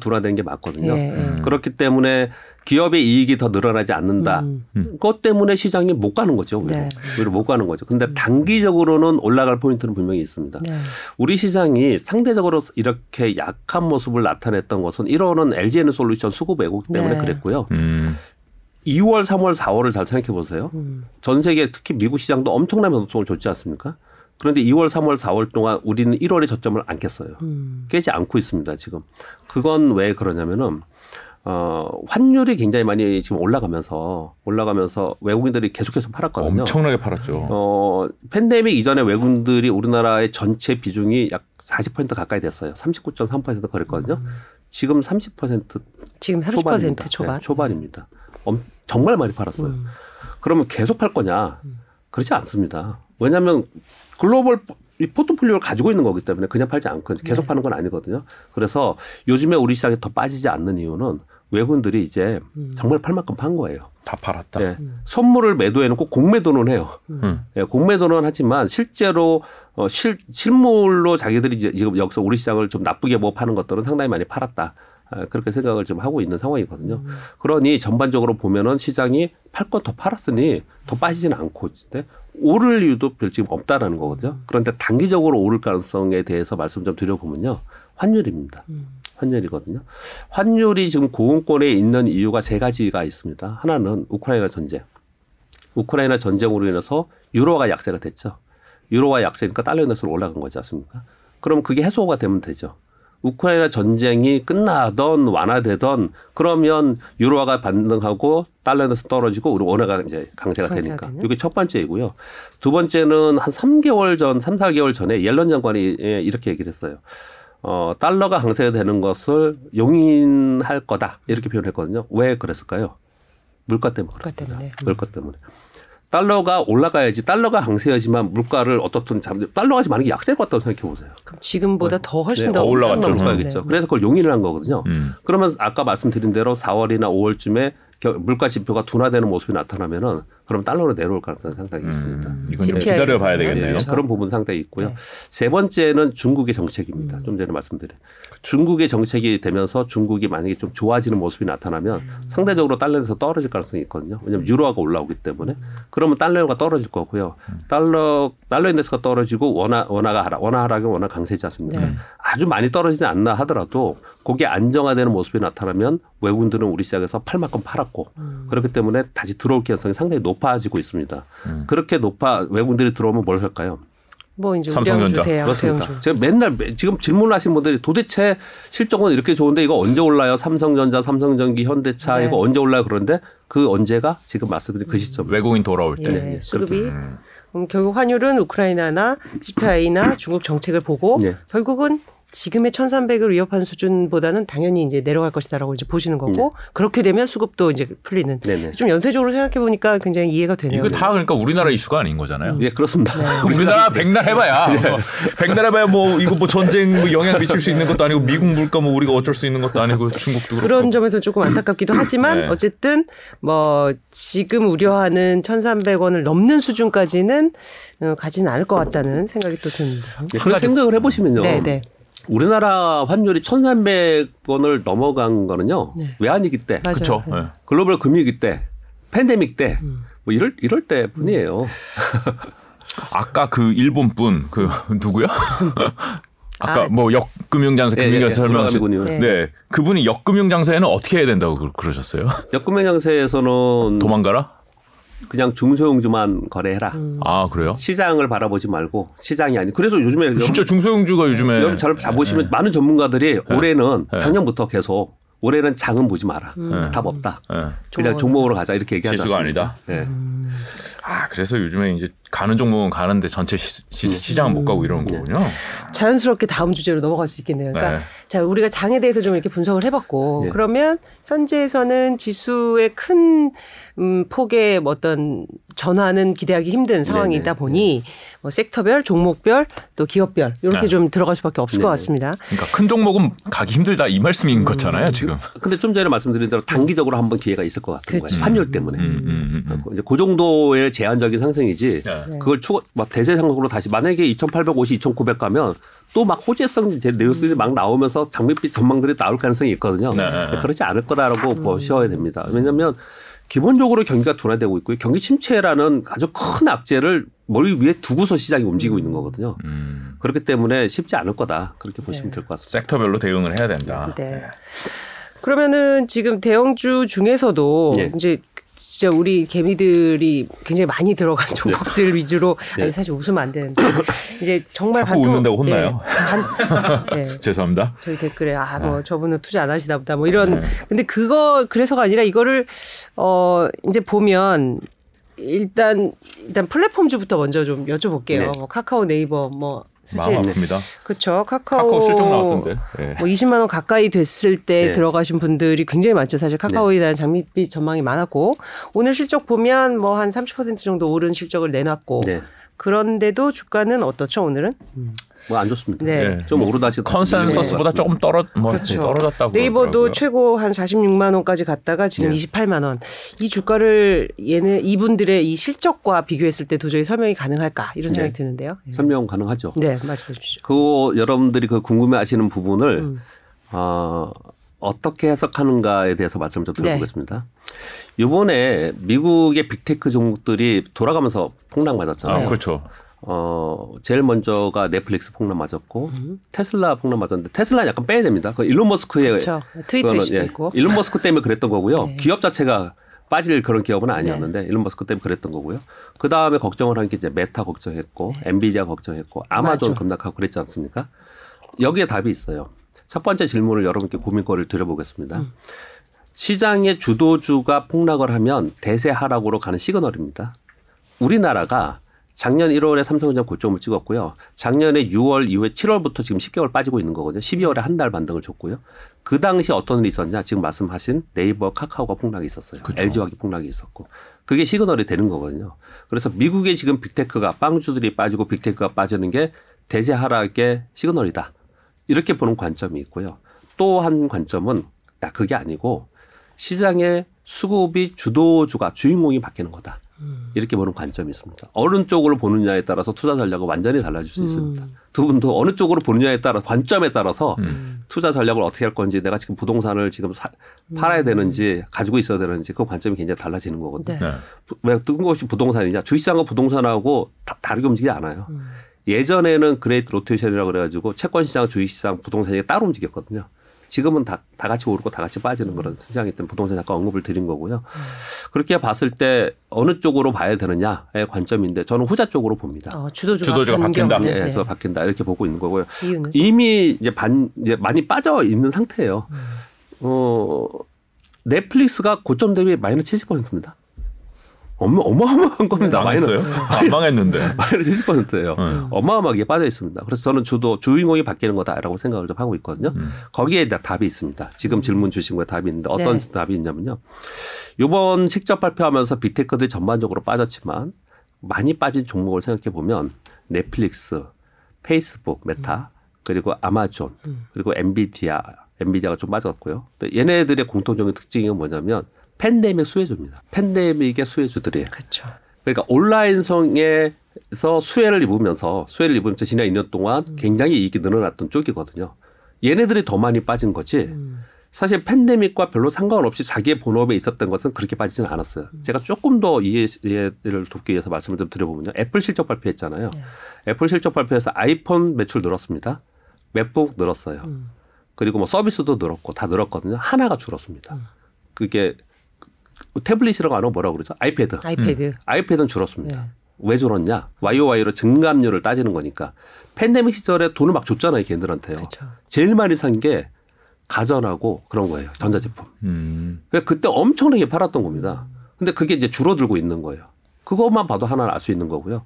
둔화되는 게 맞거든요. 그렇기 때문에 기업의 이익이 더 늘어나지 않는다. 그것 때문에 시장이 못 가는 거죠. 오히려 못 가는 거죠. 근데 단기적으로는 올라갈 포인트는 분명히 있습니다. 우리 시장이 상대적으로 이렇게 약한 모습을 나타냈던 것은 1월은 LG에너지솔루션 수급 왜곡 때문에 그랬고요. 2월, 3월, 4월을 잘 생각해 보세요. 전 세계 특히 미국 시장도 엄청난 변동성을 줬지 않습니까? 그런데 2월, 3월, 4월 동안 우리는 1월의 저점을 안 깼어요. 깨지 않고 있습니다, 지금. 그건 왜 그러냐면은, 환율이 굉장히 많이 지금 올라가면서 외국인들이 계속해서 팔았거든요. 엄청나게 팔았죠. 팬데믹 이전에 외국인들이 우리나라의 전체 비중이 약 40% 가까이 됐어요. 39.3% 그랬거든요. 지금 30% 지금 30% 초반입니다. 초반. 네, 초반입니다. 정말 많이 팔았어요. 그러면 계속 팔 거냐? 그렇지 않습니다. 왜냐하면 글로벌 포트폴리오를 가지고 있는 거기 때문에 그냥 팔지 않고 계속 파는 건 아니거든요. 그래서 요즘에 우리 시장이 더 빠지지 않는 이유는 외국인들이 이제 정말 팔만큼 판 거예요. 다 팔았다. 네. 선물을 매도해놓고 공매도는 해요. 네. 공매도는 하지만 실제로 실물로 자기들이 이제 지금 여기서 우리 시장을 좀 나쁘게 뭐 파는 것들은 상당히 많이 팔았다. 그렇게 생각을 지금 하고 있는 상황이거든요. 그러니 전반적으로 보면은 시장이 팔 건 더 팔았으니 더 빠지지는 않고 오를 이유도 별 지금 없다라는 거거든요. 그런데 단기적으로 오를 가능성에 대해서 말씀 좀 드려보면요. 환율입니다. 환율이거든요. 환율이 지금 고금권에 있는 이유가 세 가지가 있습니다. 하나는 우크라이나 전쟁. 우크라이나 전쟁으로 인해서 유로가 약세가 됐죠. 유로가 약세니까 달러 인덱스로 올라간 거지 않습니까? 그럼 그게 해소가 되면 되죠. 우크라이나 전쟁이 끝나던 완화되던 그러면 유로화가 반등하고 달러 인덱스 떨어지고 우리 원화가 이제 강세가 되니까. 이게 첫 번째이고요. 두 번째는 한 3개월 전, 3, 4개월 전에 옐런 장관이 이렇게 얘기를 했어요. 달러가 강세되는 것을 용인할 거다. 이렇게 표현했거든요. 왜 그랬을까요? 물가 때문에 그렇습니다. 물가 때문에. 달러가 올라가야지, 달러가 강세여지만 물가를 어떻든 달러가 지금 많은 게 약세일 것 같다고 생각해 보세요. 그럼 지금보다 더 훨씬 더 올라가겠죠. 그래서 그걸 용인을 한 거거든요. 그러면 아까 말씀드린 대로 4월이나 5월쯤에 물가 지표가 둔화되는 모습이 나타나면은 그럼 달러로 내려올 가능성이 상당히 있습니다. 이건 좀 기다려 봐야 되겠네요. 그렇죠. 그런 부분 상당히 있고요. 네. 세 번째는 중국의 정책입니다. 좀 전에 말씀드린 중국의 정책이 되면서 중국이 만약에 좀 좋아지는 모습이 나타나면 상대적으로 달러에서 떨어질 가능성이 있거든요. 왜냐하면 유로화가 올라오기 때문에 그러면 달러가 떨어질 거고요. 달러 인덱스가 떨어지고 원화가 하락, 원화 하락이 원화 강세지 않습니까? 네. 아주 많이 떨어지지 않나 하더라도 그게 안정화되는 모습이 나타나면 외국인들은 우리 시장에서 팔 만큼 팔았고 그렇기 때문에 다시 들어올 가능성이 상당히 높아지고 있습니다. 그렇게 외국인들이 들어오면 뭘 할까요? 뭐 이제 삼성전자. 그렇습니다. 제가 맨날 지금 질문하시는 분들이 도대체 실적은 이렇게 좋은데 이거 언제 올라요? 삼성전자, 삼성전기, 현대차 네. 이거 언제 올라요? 그런데 그 언제가 지금 말씀드린 그 시점. 외국인 돌아올 때. 네. 수급이. 결국 환율은 우크라이나나 CPI나 중국 정책을 보고 네. 결국은 지금의 1,300을 위협한 수준보다는 당연히 이제 내려갈 것이다라고 이제 보시는 거고 네. 그렇게 되면 수급도 이제 풀리는 네네. 좀 연쇄적으로 생각해 보니까 굉장히 이해가 되네요. 이거 다 그러니까 우리나라 이슈가 아닌 거잖아요. 예, 그렇습니다. 네. 우리나라 백날 해봐야 백날 해봐야 뭐 이거 뭐 전쟁 뭐 영향 미칠 수 있는 것도 아니고 미국 물가 뭐 우리가 어쩔 수 있는 것도 아니고 중국도 그렇고 그런 점에서 조금 안타깝기도 하지만 네. 어쨌든 뭐 지금 우려하는 1,300원을 넘는 수준까지는 가지는 않을 것 같다는 생각이 또 듭니다. 네, 그런 생각을 해보시면요. 네네. 우리나라 환율이 1,300원을 넘어간 거는요. 네. 외환위기 때. 그렇죠. 네. 글로벌 금융위기 때. 팬데믹 때. 뭐 이럴 때뿐이에요. 아까 그 일본분 그 누구야? 아까 뭐 역금융장사 금융위기에서 설명하신 네. 그분이 역금융장사에는 어떻게 해야 된다고 그러셨어요? 역금융장사에서는 도망가라? 그냥 중소형주만 거래해라. 아 그래요? 시장을 바라보지 말고 시장이 아니. 그래서 요즘에 진짜 중소형주가 요즘에 잘 보시면 네. 많은 전문가들이 네. 올해는 네. 작년부터 계속 올해는 장은 보지 마라. 답 없다. 네. 그냥 종목으로 가자 이렇게 얘기하는 실수가 아니다. 네. 아 그래서 요즘에 이제 가는 종목은 가는데 전체 시장은 못 가고 이러는 거군요. 네. 자연스럽게 다음 주제로 넘어갈 수 있겠네요. 그러니까 네. 자 우리가 장에 대해서 좀 이렇게 분석을 해봤고 네. 그러면 현재에서는 지수의 큰 폭의 어떤 전환은 기대하기 힘든 상황이다 네. 보니 네. 뭐 섹터별, 종목별, 또 기업별 이렇게 네. 좀 들어갈 수밖에 없을 네. 것 같습니다. 그러니까 큰 종목은 가기 힘들다 이 말씀인 거잖아요 지금. 근데 좀 전에 말씀드린 대로 단기적으로 한번 기회가 있을 것 같은 거예요. 환율 때문에. 이제 그 정도의 제한적인 상승이지. 네. 그걸 막 대세상으로 다시 만약에 2,850, 2,900 가면 또 막 호재성 내용들이 막 나오면서 장밋빛 전망들이 나올 가능성이 있거든요. 네. 그렇지 않을 거다라고 보셔야 됩니다. 왜냐하면 기본적으로 경기가 둔화되고 있고요. 경기 침체라는 아주 큰 악재를 머리 위에 두고서 시장이 움직이고 있는 거거든요. 그렇기 때문에 쉽지 않을 거다. 그렇게 보시면 될 것 같습니다. 섹터별로 대응을 해야 된다. 네. 네. 그러면은 지금 대형주 중에서도 네. 이제 진짜 우리 개미들이 굉장히 많이 들어간 종목들 네. 위주로 아니, 사실 웃으면 안 되는데 이제 정말 자꾸 웃는다고 혼나요. 네. 네. 죄송합니다. 저희 댓글에 아 뭐 저분은 투자 안 하시나 보다 뭐 이런 네. 근데 그래서가 아니라 이거를 이제 보면 일단 플랫폼주부터 먼저 좀 여쭤볼게요. 네. 뭐 카카오, 네이버 뭐 사실 마음 아픕니다. 그렇죠. 카카오 실적 나왔던데. 네. 뭐 20만 원 가까이 됐을 때 네. 들어가신 분들이 굉장히 많죠. 사실 카카오에 대한 장밋빛 전망이 많았고 오늘 실적 보면 뭐 한 30% 정도 오른 실적을 내놨고 네. 그런데도 주가는 어떻죠 오늘은? 뭐 안 좋습니다. 네. 네. 좀 오르다 지금 컨센서스보다 네. 조금 그렇죠. 떨어졌다고. 네이버도 그러더라고요. 최고 한 46만 원까지 갔다가 지금 네. 28만 원. 이 주가를 얘네 이분들의 이 실적과 비교했을 때 도저히 설명이 가능할까 이런 생각이 네. 드는데요. 네. 설명 가능하죠. 네, 말씀해 주시죠. 그 여러분들이 그 궁금해하시는 부분을 어떻게 해석하는가에 대해서 말씀 좀 드려보겠습니다. 네. 이번에 미국의 빅테크 종목들이 돌아가면서 폭락 맞았잖아요. 아, 그렇죠. 제일 먼저가 넷플릭스 폭락 맞았고 테슬라 폭락 맞았는데 테슬라 약간 빼야 됩니다. 그 일론 머스크의 그렇죠. 트위터 이슈도 있고 일론 머스크 때문에 그랬던 거고요. 네. 기업 자체가 빠질 그런 기업은 아니었는데 네. 일론 머스크 때문에 그랬던 거고요. 그 다음에 걱정을 한 게 이제 메타 걱정했고 네. 엔비디아 걱정했고 아마존 맞아. 급락하고 그랬지 않습니까? 여기에 답이 있어요. 첫 번째 질문을 여러분께 고민거리를 드려보겠습니다. 시장의 주도주가 폭락을 하면 대세 하락으로 가는 시그널입니다. 우리나라가 작년 1월에 삼성전자 고점을 찍었고요. 작년에 6월 이후에 7월부터 지금 10개월 빠지고 있는 거거든요. 12월에 한 달 반등을 줬고요. 그 당시 어떤 일이 있었냐. 지금 말씀하신 네이버, 카카오가 폭락이 있었어요. 그렇죠. LG화학이 폭락이 있었고. 그게 시그널이 되는 거거든요. 그래서 미국의 지금 빅테크가 빵주들이 빠지고 빅테크가 빠지는 게 대세 하락의 시그널이다. 이렇게 보는 관점이 있고요. 또 한 관점은 야 그게 아니고 시장의 수급이 주도주가 주인공이 바뀌는 거다. 이렇게 보는 관점이 있습니다. 어느 쪽으로 보느냐에 따라서 투자 전략은 완전히 달라질 수 있습니다. 두 분도 어느 쪽으로 보느냐에 따라 관점에 따라서 투자 전략을 어떻게 할 건지 내가 지금 부동산을 지금 팔아야 되는지 가지고 있어야 되는지 그 관점이 굉장히 달라지는 거거든요. 네. 왜 뜬금없이 부동산이냐. 주식시장과 부동산하고 다르게 움직이지 않아요. 예전에는 그레이트 로테이션이라고 그래가지고 채권시장, 주식시장, 부동산이 따로 움직였거든요. 지금은 다 같이 오르고 다 같이 빠지는 그런 시장이 때문에 부동산 잠깐 언급을 드린 거고요. 그렇게 봤을 때 어느 쪽으로 봐야 되느냐의 관점인데 저는 후자 쪽으로 봅니다. 주도주가 바뀐다. 네, 그래서 바뀐다 이렇게 보고 있는 거고요. 이유는? 이미 이제 많이 빠져 있는 상태예요. 넷플릭스가 고점 대비 마이너스 70%입니다. 어마어마한 겁니다. 망했어요? 안 망했는데. 마이너스 70%예요. 어마어마하게 빠져 있습니다. 그래서 저는 주인공이 바뀌는 거다라고 생각을 좀 하고 있거든요. 거기에 답이 있습니다. 지금 질문 주신 거에 답이 있는데 어떤 네. 답이 있냐면요. 이번 실적 발표하면서 빅테크들이 전반적으로 빠졌지만 많이 빠진 종목을 생각해 보면 넷플릭스, 페이스북, 메타, 그리고 아마존, 그리고 엔비디아가 좀 빠졌고요. 또 얘네들의 공통적인 특징이 뭐냐면 팬데믹 수혜주입니다. 팬데믹의 수혜주들이에요. 그렇죠. 그러니까 온라인성에서 수혜를 입으면서 지난 2년 동안 굉장히 이익이 늘어났던 쪽이거든요. 얘네들이 더 많이 빠진 거지 사실 팬데믹과 별로 상관없이 자기의 본업에 있었던 것은 그렇게 빠지지는 않았어요. 제가 조금 더 이해를 돕기 위해서 말씀을 좀 드려보면요. 애플 실적 발표했잖아요. 네. 애플 실적 발표에서 아이폰 매출 늘었습니다. 맥북 늘었어요. 그리고 뭐 서비스도 늘었고 다 늘었거든요. 하나가 줄었습니다. 그게 태블릿이라고 안 하고 뭐라고 그러죠? 아이패드. 아이패드는 줄었습니다. 네. 왜 줄었냐? YOY로 증감률을 따지는 거니까. 팬데믹 시절에 돈을 막 줬잖아요. 걔네들한테요. 그렇죠. 제일 많이 산 게 가전하고 그런 거예요. 전자제품. 그러니까 그때 엄청나게 팔았던 겁니다. 근데 그게 이제 줄어들고 있는 거예요. 그것만 봐도 하나는 알 수 있는 거고요.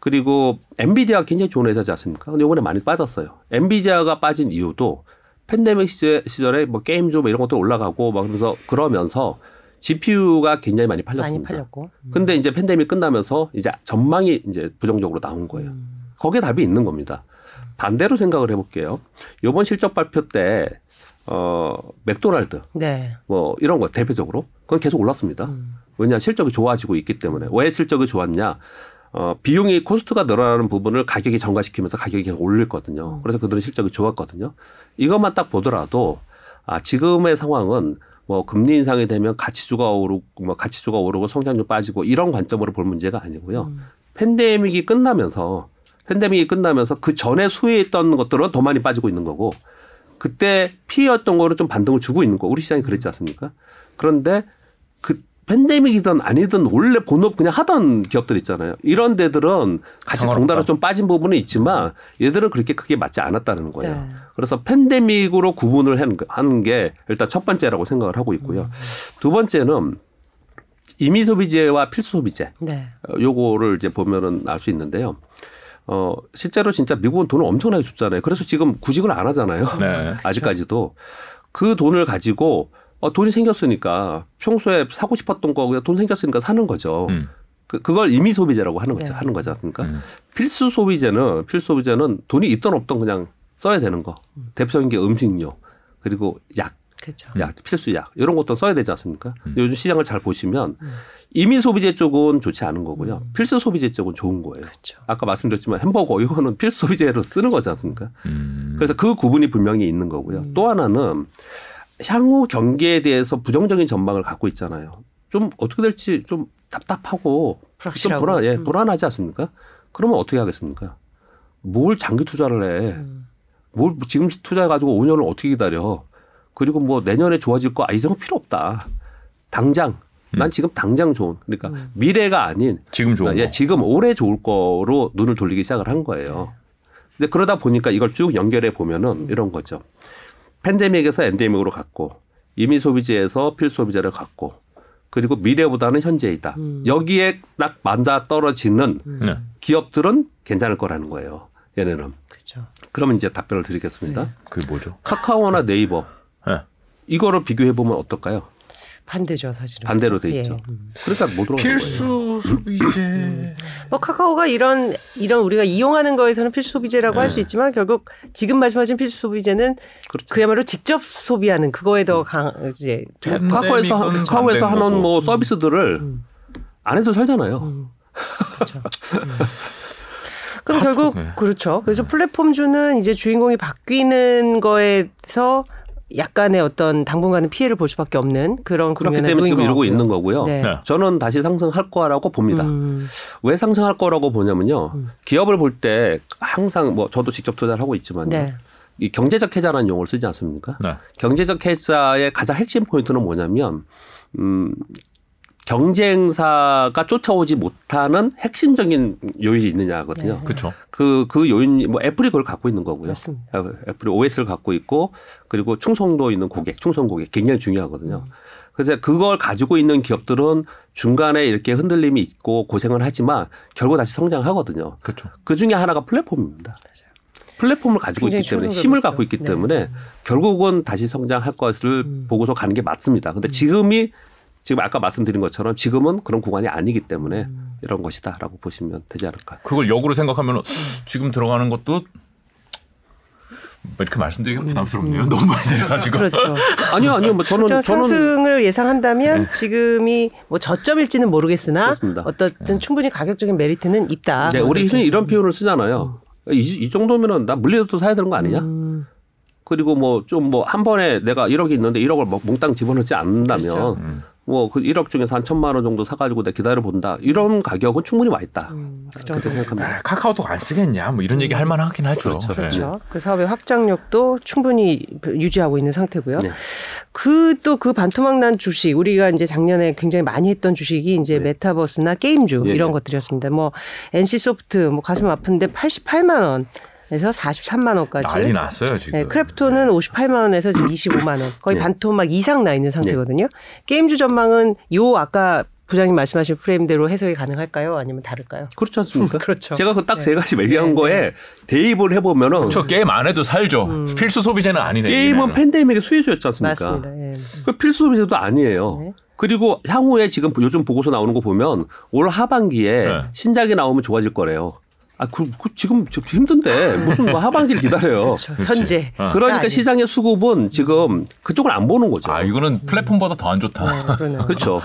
그리고 엔비디아가 굉장히 좋은 회사지 않습니까? 근데 이번에 많이 빠졌어요. 엔비디아가 빠진 이유도 팬데믹 시절에 뭐 게임즈 뭐 이런 것도 올라가고 막 그러면서 GPU가 굉장히 많이 팔렸습니다. 많이 팔렸고. 근데 이제 팬데믹 끝나면서 이제 전망이 이제 부정적으로 나온 거예요. 거기에 답이 있는 겁니다. 반대로 생각을 해볼게요. 이번 실적 발표 때 맥도날드 네. 뭐 이런 거 대표적으로 그건 계속 올랐습니다. 왜냐 실적이 좋아지고 있기 때문에. 왜 실적이 좋았냐? 비용이 코스트가 늘어나는 부분을 가격이 전가시키면서 가격이 계속 올렸거든요. 그래서 그들은 실적이 좋았거든요. 이것만 딱 보더라도 지금의 상황은 뭐 금리 인상이 되면 가치주가 오르고 성장률 빠지고 이런 관점으로 볼 문제가 아니고요. 팬데믹이 끝나면서 그 전에 수혜했던 것들은 더 많이 빠지고 있는 거고 그때 피해였던 거를 좀 반등을 주고 있는 거. 우리 시장이 그랬지 않습니까? 그런데 팬데믹이든 아니든 원래 본업 그냥 하던 기업들 있잖아요. 이런 데들은 같이 덩달아 좀 빠진 부분은 있지만 얘들은 그렇게 크게 맞지 않았다는 거예요. 네. 그래서 팬데믹으로 구분을 하는 게 일단 첫 번째라고 생각을 하고 있고요. 두 번째는 임의 소비재와 필수 소비재. 네. 요거를 이제 보면은 알 수 있는데요. 실제로 진짜 미국은 돈을 엄청나게 줬잖아요. 그래서 지금 구직을 안 하잖아요. 네. 아직까지도. 그 돈을 가지고 돈이 생겼으니까 평소에 사고 싶었던 거 그냥 돈 생겼으니까 사는 거죠. 그걸 임의 소비재라고 하는 거죠. 네. 하는 거죠. 그러니까 필수 소비재는 돈이 있든 없든 그냥 써야 되는 거. 대표적인 게 음식료 그리고 약. 그렇죠. 약, 필수약 이런 것도 써야 되지 않습니까? 요즘 시장을 잘 보시면 임의 소비재 쪽은 좋지 않은 거고요. 필수 소비재 쪽은 좋은 거예요. 그렇죠. 아까 말씀드렸지만 햄버거 이거는 필수 소비재로 쓰는 거지 않습니까? 그래서 그 구분이 분명히 있는 거고요. 또 하나는 향후 경기에 대해서 부정적인 전망을 갖고 있잖아요. 좀 어떻게 될지 좀 답답하고 좀 불안하지 않습니까? 그러면 어떻게 하겠습니까? 뭘 장기 투자를 해. 뭘 지금 투자해가지고 5년을 어떻게 기다려. 그리고 뭐 내년에 좋아질 거 이런 거 필요 없다. 당장. 난 지금 당장 좋은. 그러니까 미래가 아닌. 지금 좋은 거. 예, 지금 올해 좋을 거로 눈을 돌리기 시작을 한 거예요. 근데 그러다 보니까 이걸 쭉 연결해 보면은 이런 거죠. 팬데믹에서 엔데믹으로 갔고 임의 소비재에서 필수 소비재를 갔고 그리고 미래보다는 현재이다. 여기에 딱 맞아 떨어지는 기업들은 괜찮을 거라는 거예요. 얘네는. 그렇죠. 그러면 이제 답변을 드리겠습니다. 네. 그게 뭐죠? 카카오나 네이버. 네. 이거를 비교해 보면 어떨까요? 반대죠, 사실은. 반대로 돼 있죠. 예. 그러니까 못 들어가는 거예요. 필수 소비재. 뭐 카카오가 이런 우리가 이용하는 거에서는 필수 소비재라고 네. 할 수 있지만 결국 지금 말씀하신 필수 소비재는 그렇죠. 그야말로 직접 소비하는 그거에 더 이제 카카오에서 하는 뭐 서비스들을 안에서 살잖아요. 그렇죠. 그럼 결국 그렇죠. 그래서 플랫폼주는 이제 주인공이 바뀌는 거에서 약간의 어떤 당분간은 피해를 볼 수밖에 없는 그런 그렇기 때문에 지금 이러고 있는 거고요. 네. 저는 다시 상승할 거라고 봅니다. 왜 상승할 거라고 보냐면요. 기업을 볼 때 항상 뭐 저도 직접 투자를 하고 있지만요. 네. 이 경제적 해자라는 용어를 쓰지 않습니까? 네. 경제적 해자의 가장 핵심 포인트는 뭐냐면 경쟁사가 쫓아오지 못하는 핵심적인 요인이 있느냐거든요. 네. 그렇죠. 그 요인, 뭐 애플이 그걸 갖고 있는 거고요. 맞습니다. 애플이 OS를 갖고 있고 그리고 충성도 있는 고객, 굉장히 중요하거든요. 그래서 그걸 가지고 있는 기업들은 중간에 이렇게 흔들림이 있고 고생을 하지만 결국 다시 성장하거든요. 그렇죠. 그 중에 하나가 플랫폼입니다. 플랫폼을 가지고 있기 때문에 힘을 갖고 있기 때문에 결국은 다시 성장할 것을 보고서 가는 게 맞습니다. 그런데 지금 아까 말씀드린 것처럼 지금은 그런 구간이 아니기 때문에 이런 것이다라고 보시면 되지 않을까. 그걸 역으로 생각하면 지금 들어가는 것도 이렇게 말씀드리기가 부담스럽네요. 너무 많이 내려가지고. 그렇죠. 아니요. 뭐 저는 상승을 예상한다면 네. 지금이 뭐 저점일지는 모르겠으나 그렇습니다. 어떻든 네. 충분히 가격적인 메리트는 있다. 네, 우리 흔히 이런 표현을 쓰잖아요. 이 정도면은 나 물리도 사야 되는 거 아니냐? 그리고 뭐 좀 뭐 한 번에 내가 1억이 있는데 1억을 몽땅 집어넣지 않는다면. 그렇죠. 뭐 그 1억 중에서 한 1,000만 원 정도 사가지고 내가 기다려본다. 이런 가격은 충분히 와 있다. 그렇게 생각합니다. 카카오톡 안 쓰겠냐 뭐 이런 얘기 할 만하긴 하죠. 그렇죠. 그렇죠. 그 사업의 확장력도 충분히 유지하고 있는 상태고요. 네. 그 반토막 난 주식 우리가 이제 작년에 굉장히 많이 했던 주식이 이제 네. 메타버스나 게임주 네. 이런 것들이었습니다. 뭐 NC소프트 뭐 가슴 아픈데 88만 원. 그래서 43만 원까지 난리 났어요 지금. 네, 크래프톤은 네. 58만 원에서 지금 25만 원 거의 네. 반토막 이상 나 있는 상태거든요. 네. 게임주 전망은 요 아까 부장님 말씀하신 프레임대로 해석이 가능할까요? 아니면 다를까요? 그렇지 않습니까? 그렇죠. 제가 그 딱 세 가지 얘기한 거에 대입을 해보면은 그렇죠. 게임 안 해도 살죠. 필수 소비재는 아니네요. 게임은 팬데믹의 수혜주였지 않습니까? 맞습니다. 예. 그 필수 소비재도 아니에요. 네. 그리고 향후에 지금 요즘 보고서 나오는 거 보면 올 하반기에 네. 신작이 나오면 좋아질 거래요. 지금 힘든데 무슨 뭐 하반기를 기다려요. 그렇죠. 현재. 그러니까 아니. 시장의 수급은 지금 그쪽을 안 보는 거죠. 아, 이거는 플랫폼보다 더 안 좋다. 네, 그렇죠.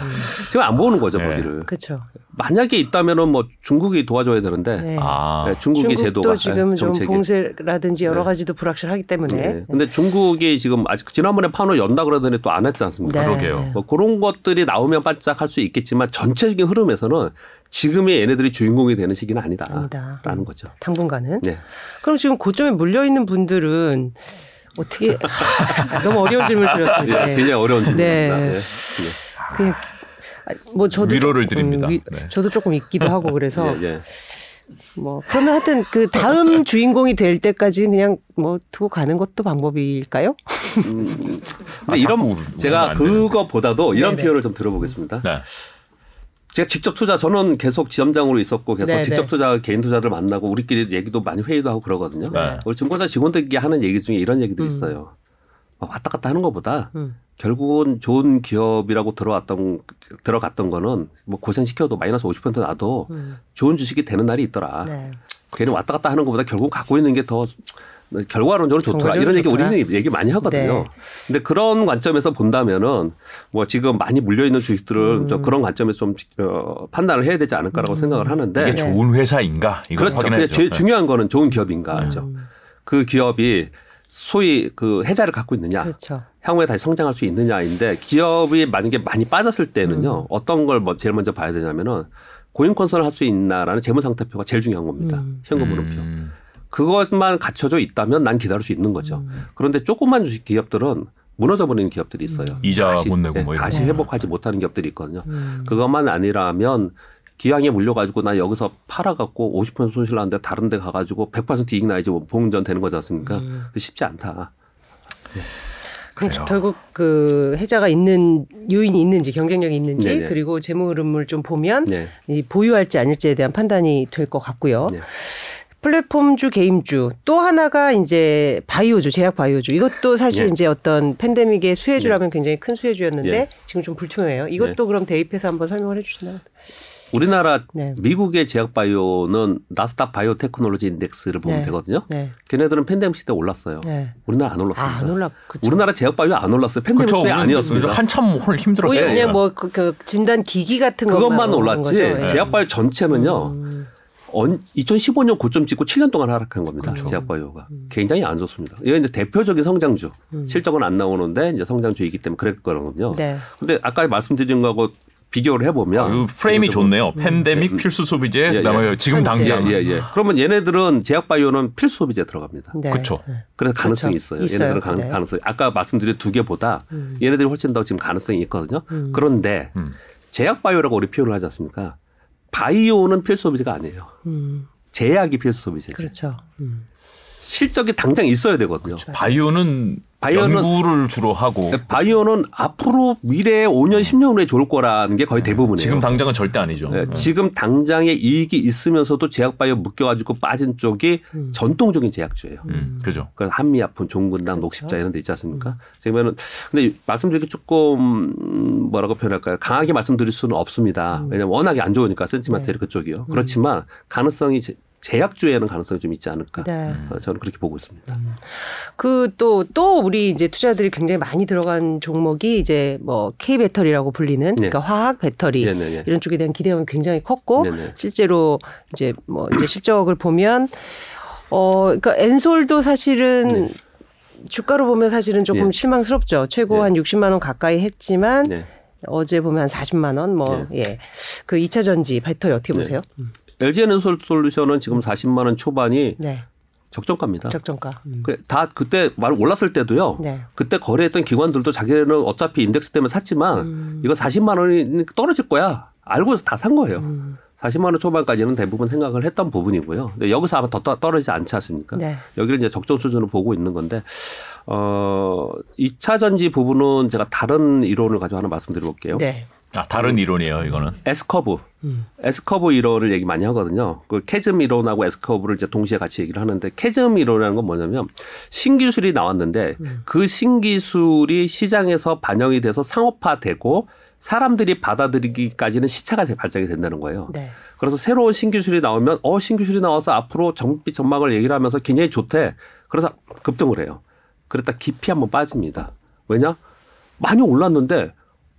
지금 안 보는 거죠, 네. 거기를. 그렇죠. 만약에 있다면은 뭐 중국이 도와줘야 되는데 네. 네, 중국이 제도가 지금 좀 봉쇄라든지 여러 가지도 네. 불확실하기 때문에. 네. 근데 중국이 지금 아직 지난번에 판을 연다 그러더니 또 안 했지 않습니까? 네. 그러게요. 뭐 그런 것들이 나오면 반짝할 수 있겠지만 전체적인 흐름에서는 지금의 얘네들이 주인공이 되는 시기는 아니다라는 거죠. 당분간은. 네. 그럼 지금 고점에 물려 있는 분들은 어떻게 너무 어려운 질문 드렸습니다. 네. 굉장히 어려운 질문입니다. 네. 네. 그냥 뭐 저도 위로를 드립니다. 네. 저도 조금 있기도 하고 그래서 예, 예. 뭐 그러면 하여튼 그 다음 주인공이 될 때까지 그냥 뭐 두고 가는 것도 방법일까요? 근데 이런 제가 그거보다도 이런 네네. 표현을 좀 들어보겠습니다. 네. 제가 직접 투자 저는 계속 지점장으로 있었고 계속 네네. 직접 투자 개인 투자들 만나고 우리끼리 얘기도 많이 회의도 하고 그러거든요. 네. 우리 증권사 직원들끼리 하는 얘기 중에 이런 얘기들이 있어요. 왔다 갔다 하는 것보다 결국은 좋은 기업이라고 들어갔던 거는 뭐 고생시켜도 마이너스 50% 나도 좋은 주식이 되는 날이 있더라. 네. 괜히 왔다 갔다 하는 것보다 결국 갖고 있는 게 더 결과론적으로 좋더라. 이런 얘기 우리는 얘기 많이 하거든요. 네. 근데 그런 관점에서 본다면은 뭐 지금 많이 물려 있는 주식들은 그런 관점에서 좀 판단을 해야 되지 않을까라고 생각을 하는데 이게 좋은 회사인가? 그렇죠. 근데 제일 중요한 거는 좋은 기업인가죠. 그 기업이 소위 그 해자를 갖고 있느냐, 그렇죠. 향후에 다시 성장할 수 있느냐인데 기업이 만약에 많이 빠졌을 때는요 어떤 걸 뭐 제일 먼저 봐야 되냐면은 고용 컨설을 할 수 있나라는 재무상태표가 제일 중요한 겁니다. 현금 흐름표. 그것만 갖춰져 있다면 난 기다릴 수 있는 거죠. 그런데 조그만 주식 기업들은 무너져버리는 기업들이 있어요. 이자 못 내고 뭐 이런 다시 회복하지 못하는 기업들이 있거든요. 그것만 아니라면 기왕에 물려가지고 나 여기서 팔아갖고 50% 손실 났는데 다른 데 가가지고 100% 이익 나야지 봉전 되는 거지 않습니까? 쉽지 않다. 네. 그럼 그래요. 결국 그 해자가 있는 요인이 있는지 경쟁력이 있는지 네네. 그리고 재무 흐름을 좀 보면 이 보유할지 아닐지에 대한 판단이 될 것 같고요. 네. 플랫폼주, 게임주 또 하나가 이제 바이오주, 제약 바이오주 이것도 사실 이제 어떤 팬데믹의 수혜주라면 굉장히 큰 수혜주였는데 지금 좀 불투명해요. 이것도 그럼 대입해서 한번 설명을 해 주시나요? 우리나라 미국의 제약 바이오는 나스닥 바이오 테크놀로지 인덱스를 보면 되거든요. 걔네들은 팬데믹 시대에 올랐어요. 우리나라 안 올랐습니다. 그렇죠. 우리나라 제약 바이오 안 올랐어요. 팬데믹 시대 아니었습니다. 한참 힘들었어요. 그냥 뭐 그 진단 기기 같은 그것만 올랐지. 제약 바이오 전체는요. 2015년 고점 찍고 7년 동안 하락한 겁니다. 그렇죠. 제약 바이오가 굉장히 안 좋습니다. 이게 이제 대표적인 성장주 실적은 안 나오는데 이제 성장주이기 때문에 그랬거든요. 그런데 아까 말씀드린 거하고 비교를 해보면. 프레임이 좋네요. 팬데믹 필수 소비재, 그다음에 지금 당장. 그러면 얘네들은 제약 바이오는 필수 소비재 들어갑니다. 그렇죠. 그래서 가능성이 있어요. 얘네들은 가능성이. 아까 말씀드린 두 개보다 얘네들이 훨씬 더 지금 가능성이 있거든요. 그런데 제약 바이오라고 우리 표현을 하지 않습니까? 바이오는 필수 소비재가 아니에요. 제약이 필수 소비재죠. 그렇죠. 실적이 당장 있어야 되거든요. 그렇죠. 바이오는 연구를 주로 하고. 바이오는 앞으로 미래에 5년, 10년 후에 좋을 거라는 게 거의 대부분이에요. 지금 당장은 절대 아니죠. 지금 당장의 이익이 있으면서도 제약 바이오 묶여가지고 빠진 쪽이 전통적인 제약주예요. 그죠. 그러니까 한미약품, 종근당, 녹십자 이런 데 있지 않습니까? 근데 말씀드리기 조금 뭐라고 표현할까요? 강하게 말씀드릴 수는 없습니다. 왜냐하면 워낙에 안 좋으니까 센티마테리 그쪽이요. 그렇지만 가능성이 제약주에는 가능성이 좀 있지 않을까. 저는 그렇게 보고 있습니다. 그 또 우리 이제 투자들이 굉장히 많이 들어간 종목이 이제 뭐 K 배터리라고 불리는 그러니까 화학 배터리 이런 쪽에 대한 기대감이 굉장히 컸고 실제로 이제 뭐 이제 실적을 보면 그러니까 엔솔도 사실은 주가로 보면 사실은 조금 실망스럽죠. 최고 한 60만 원 가까이 했지만 어제 보면 한 40만 원 뭐 그 2차 전지 배터리 어떻게 보세요? LG에너지솔루션은 지금 40만 원 초반이 적정가입니다. 적정가. 다 그때 말 올랐을 때도요. 그때 거래했던 기관들도 자기는 어차피 인덱스 때문에 샀지만 이거 40만 원이 떨어질 거야. 알고서 다 산 거예요. 40만 원 초반까지는 대부분 생각을 했던 부분이고요. 근데 여기서 아마 더 떨어지지 않지 않습니까? 여기를 이제 적정 수준으로 보고 있는 건데 2차 전지 부분은 제가 다른 이론을 가지고 하나 말씀드려볼게요. 다른 이론이에요, 이거는. S커브. S커브 이론을 얘기 많이 하거든요. 그 캐즘 이론하고 S커브를 이제 동시에 같이 얘기를 하는데 캐즘 이론이라는 건 뭐냐면 신기술이 나왔는데 그 신기술이 시장에서 반영이 돼서 상업화되고 사람들이 받아들이기까지는 시차가 발생이 된다는 거예요. 그래서 새로운 신기술이 나오면 신기술이 나와서 앞으로 정비 전망을 얘기를 하면서 굉장히 좋대. 그래서 급등을 해요. 그랬다 깊이 한번 빠집니다. 왜냐? 많이 올랐는데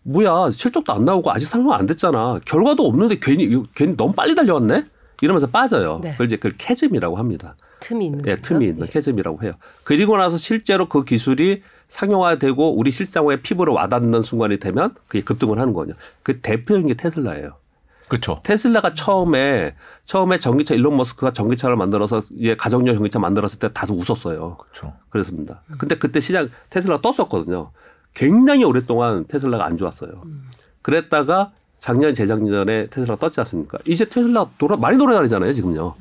뭐야 실적도 안 나오고 아직 상황 안 됐잖아. 결과도 없는데 괜히 너무 빨리 달려왔네. 이러면서 빠져요. 그걸 이제 그걸 캐즘이라고 합니다. 틈이 있는 틈이 있는 캐즘이라고 해요. 그리고 나서 실제로 그 기술이 상용화되고 우리 실생활의 피부로 와닿는 순간이 되면 그게 급등을 하는 거거든요. 그 대표인 게 테슬라예요. 그렇죠. 테슬라가 처음에 전기차 일론 머스크가 전기차를 만들어서 가정용 전기차 만들었을 때 다들 웃었어요. 그렇죠. 그렇습니다. 근데 그때 시장 테슬라가 떴었거든요. 굉장히 오랫동안 테슬라가 안 좋았어요. 그랬다가 작년, 재작년에 테슬라가 떴지 않습니까? 이제 테슬라 많이 돌아다니잖아요, 지금요.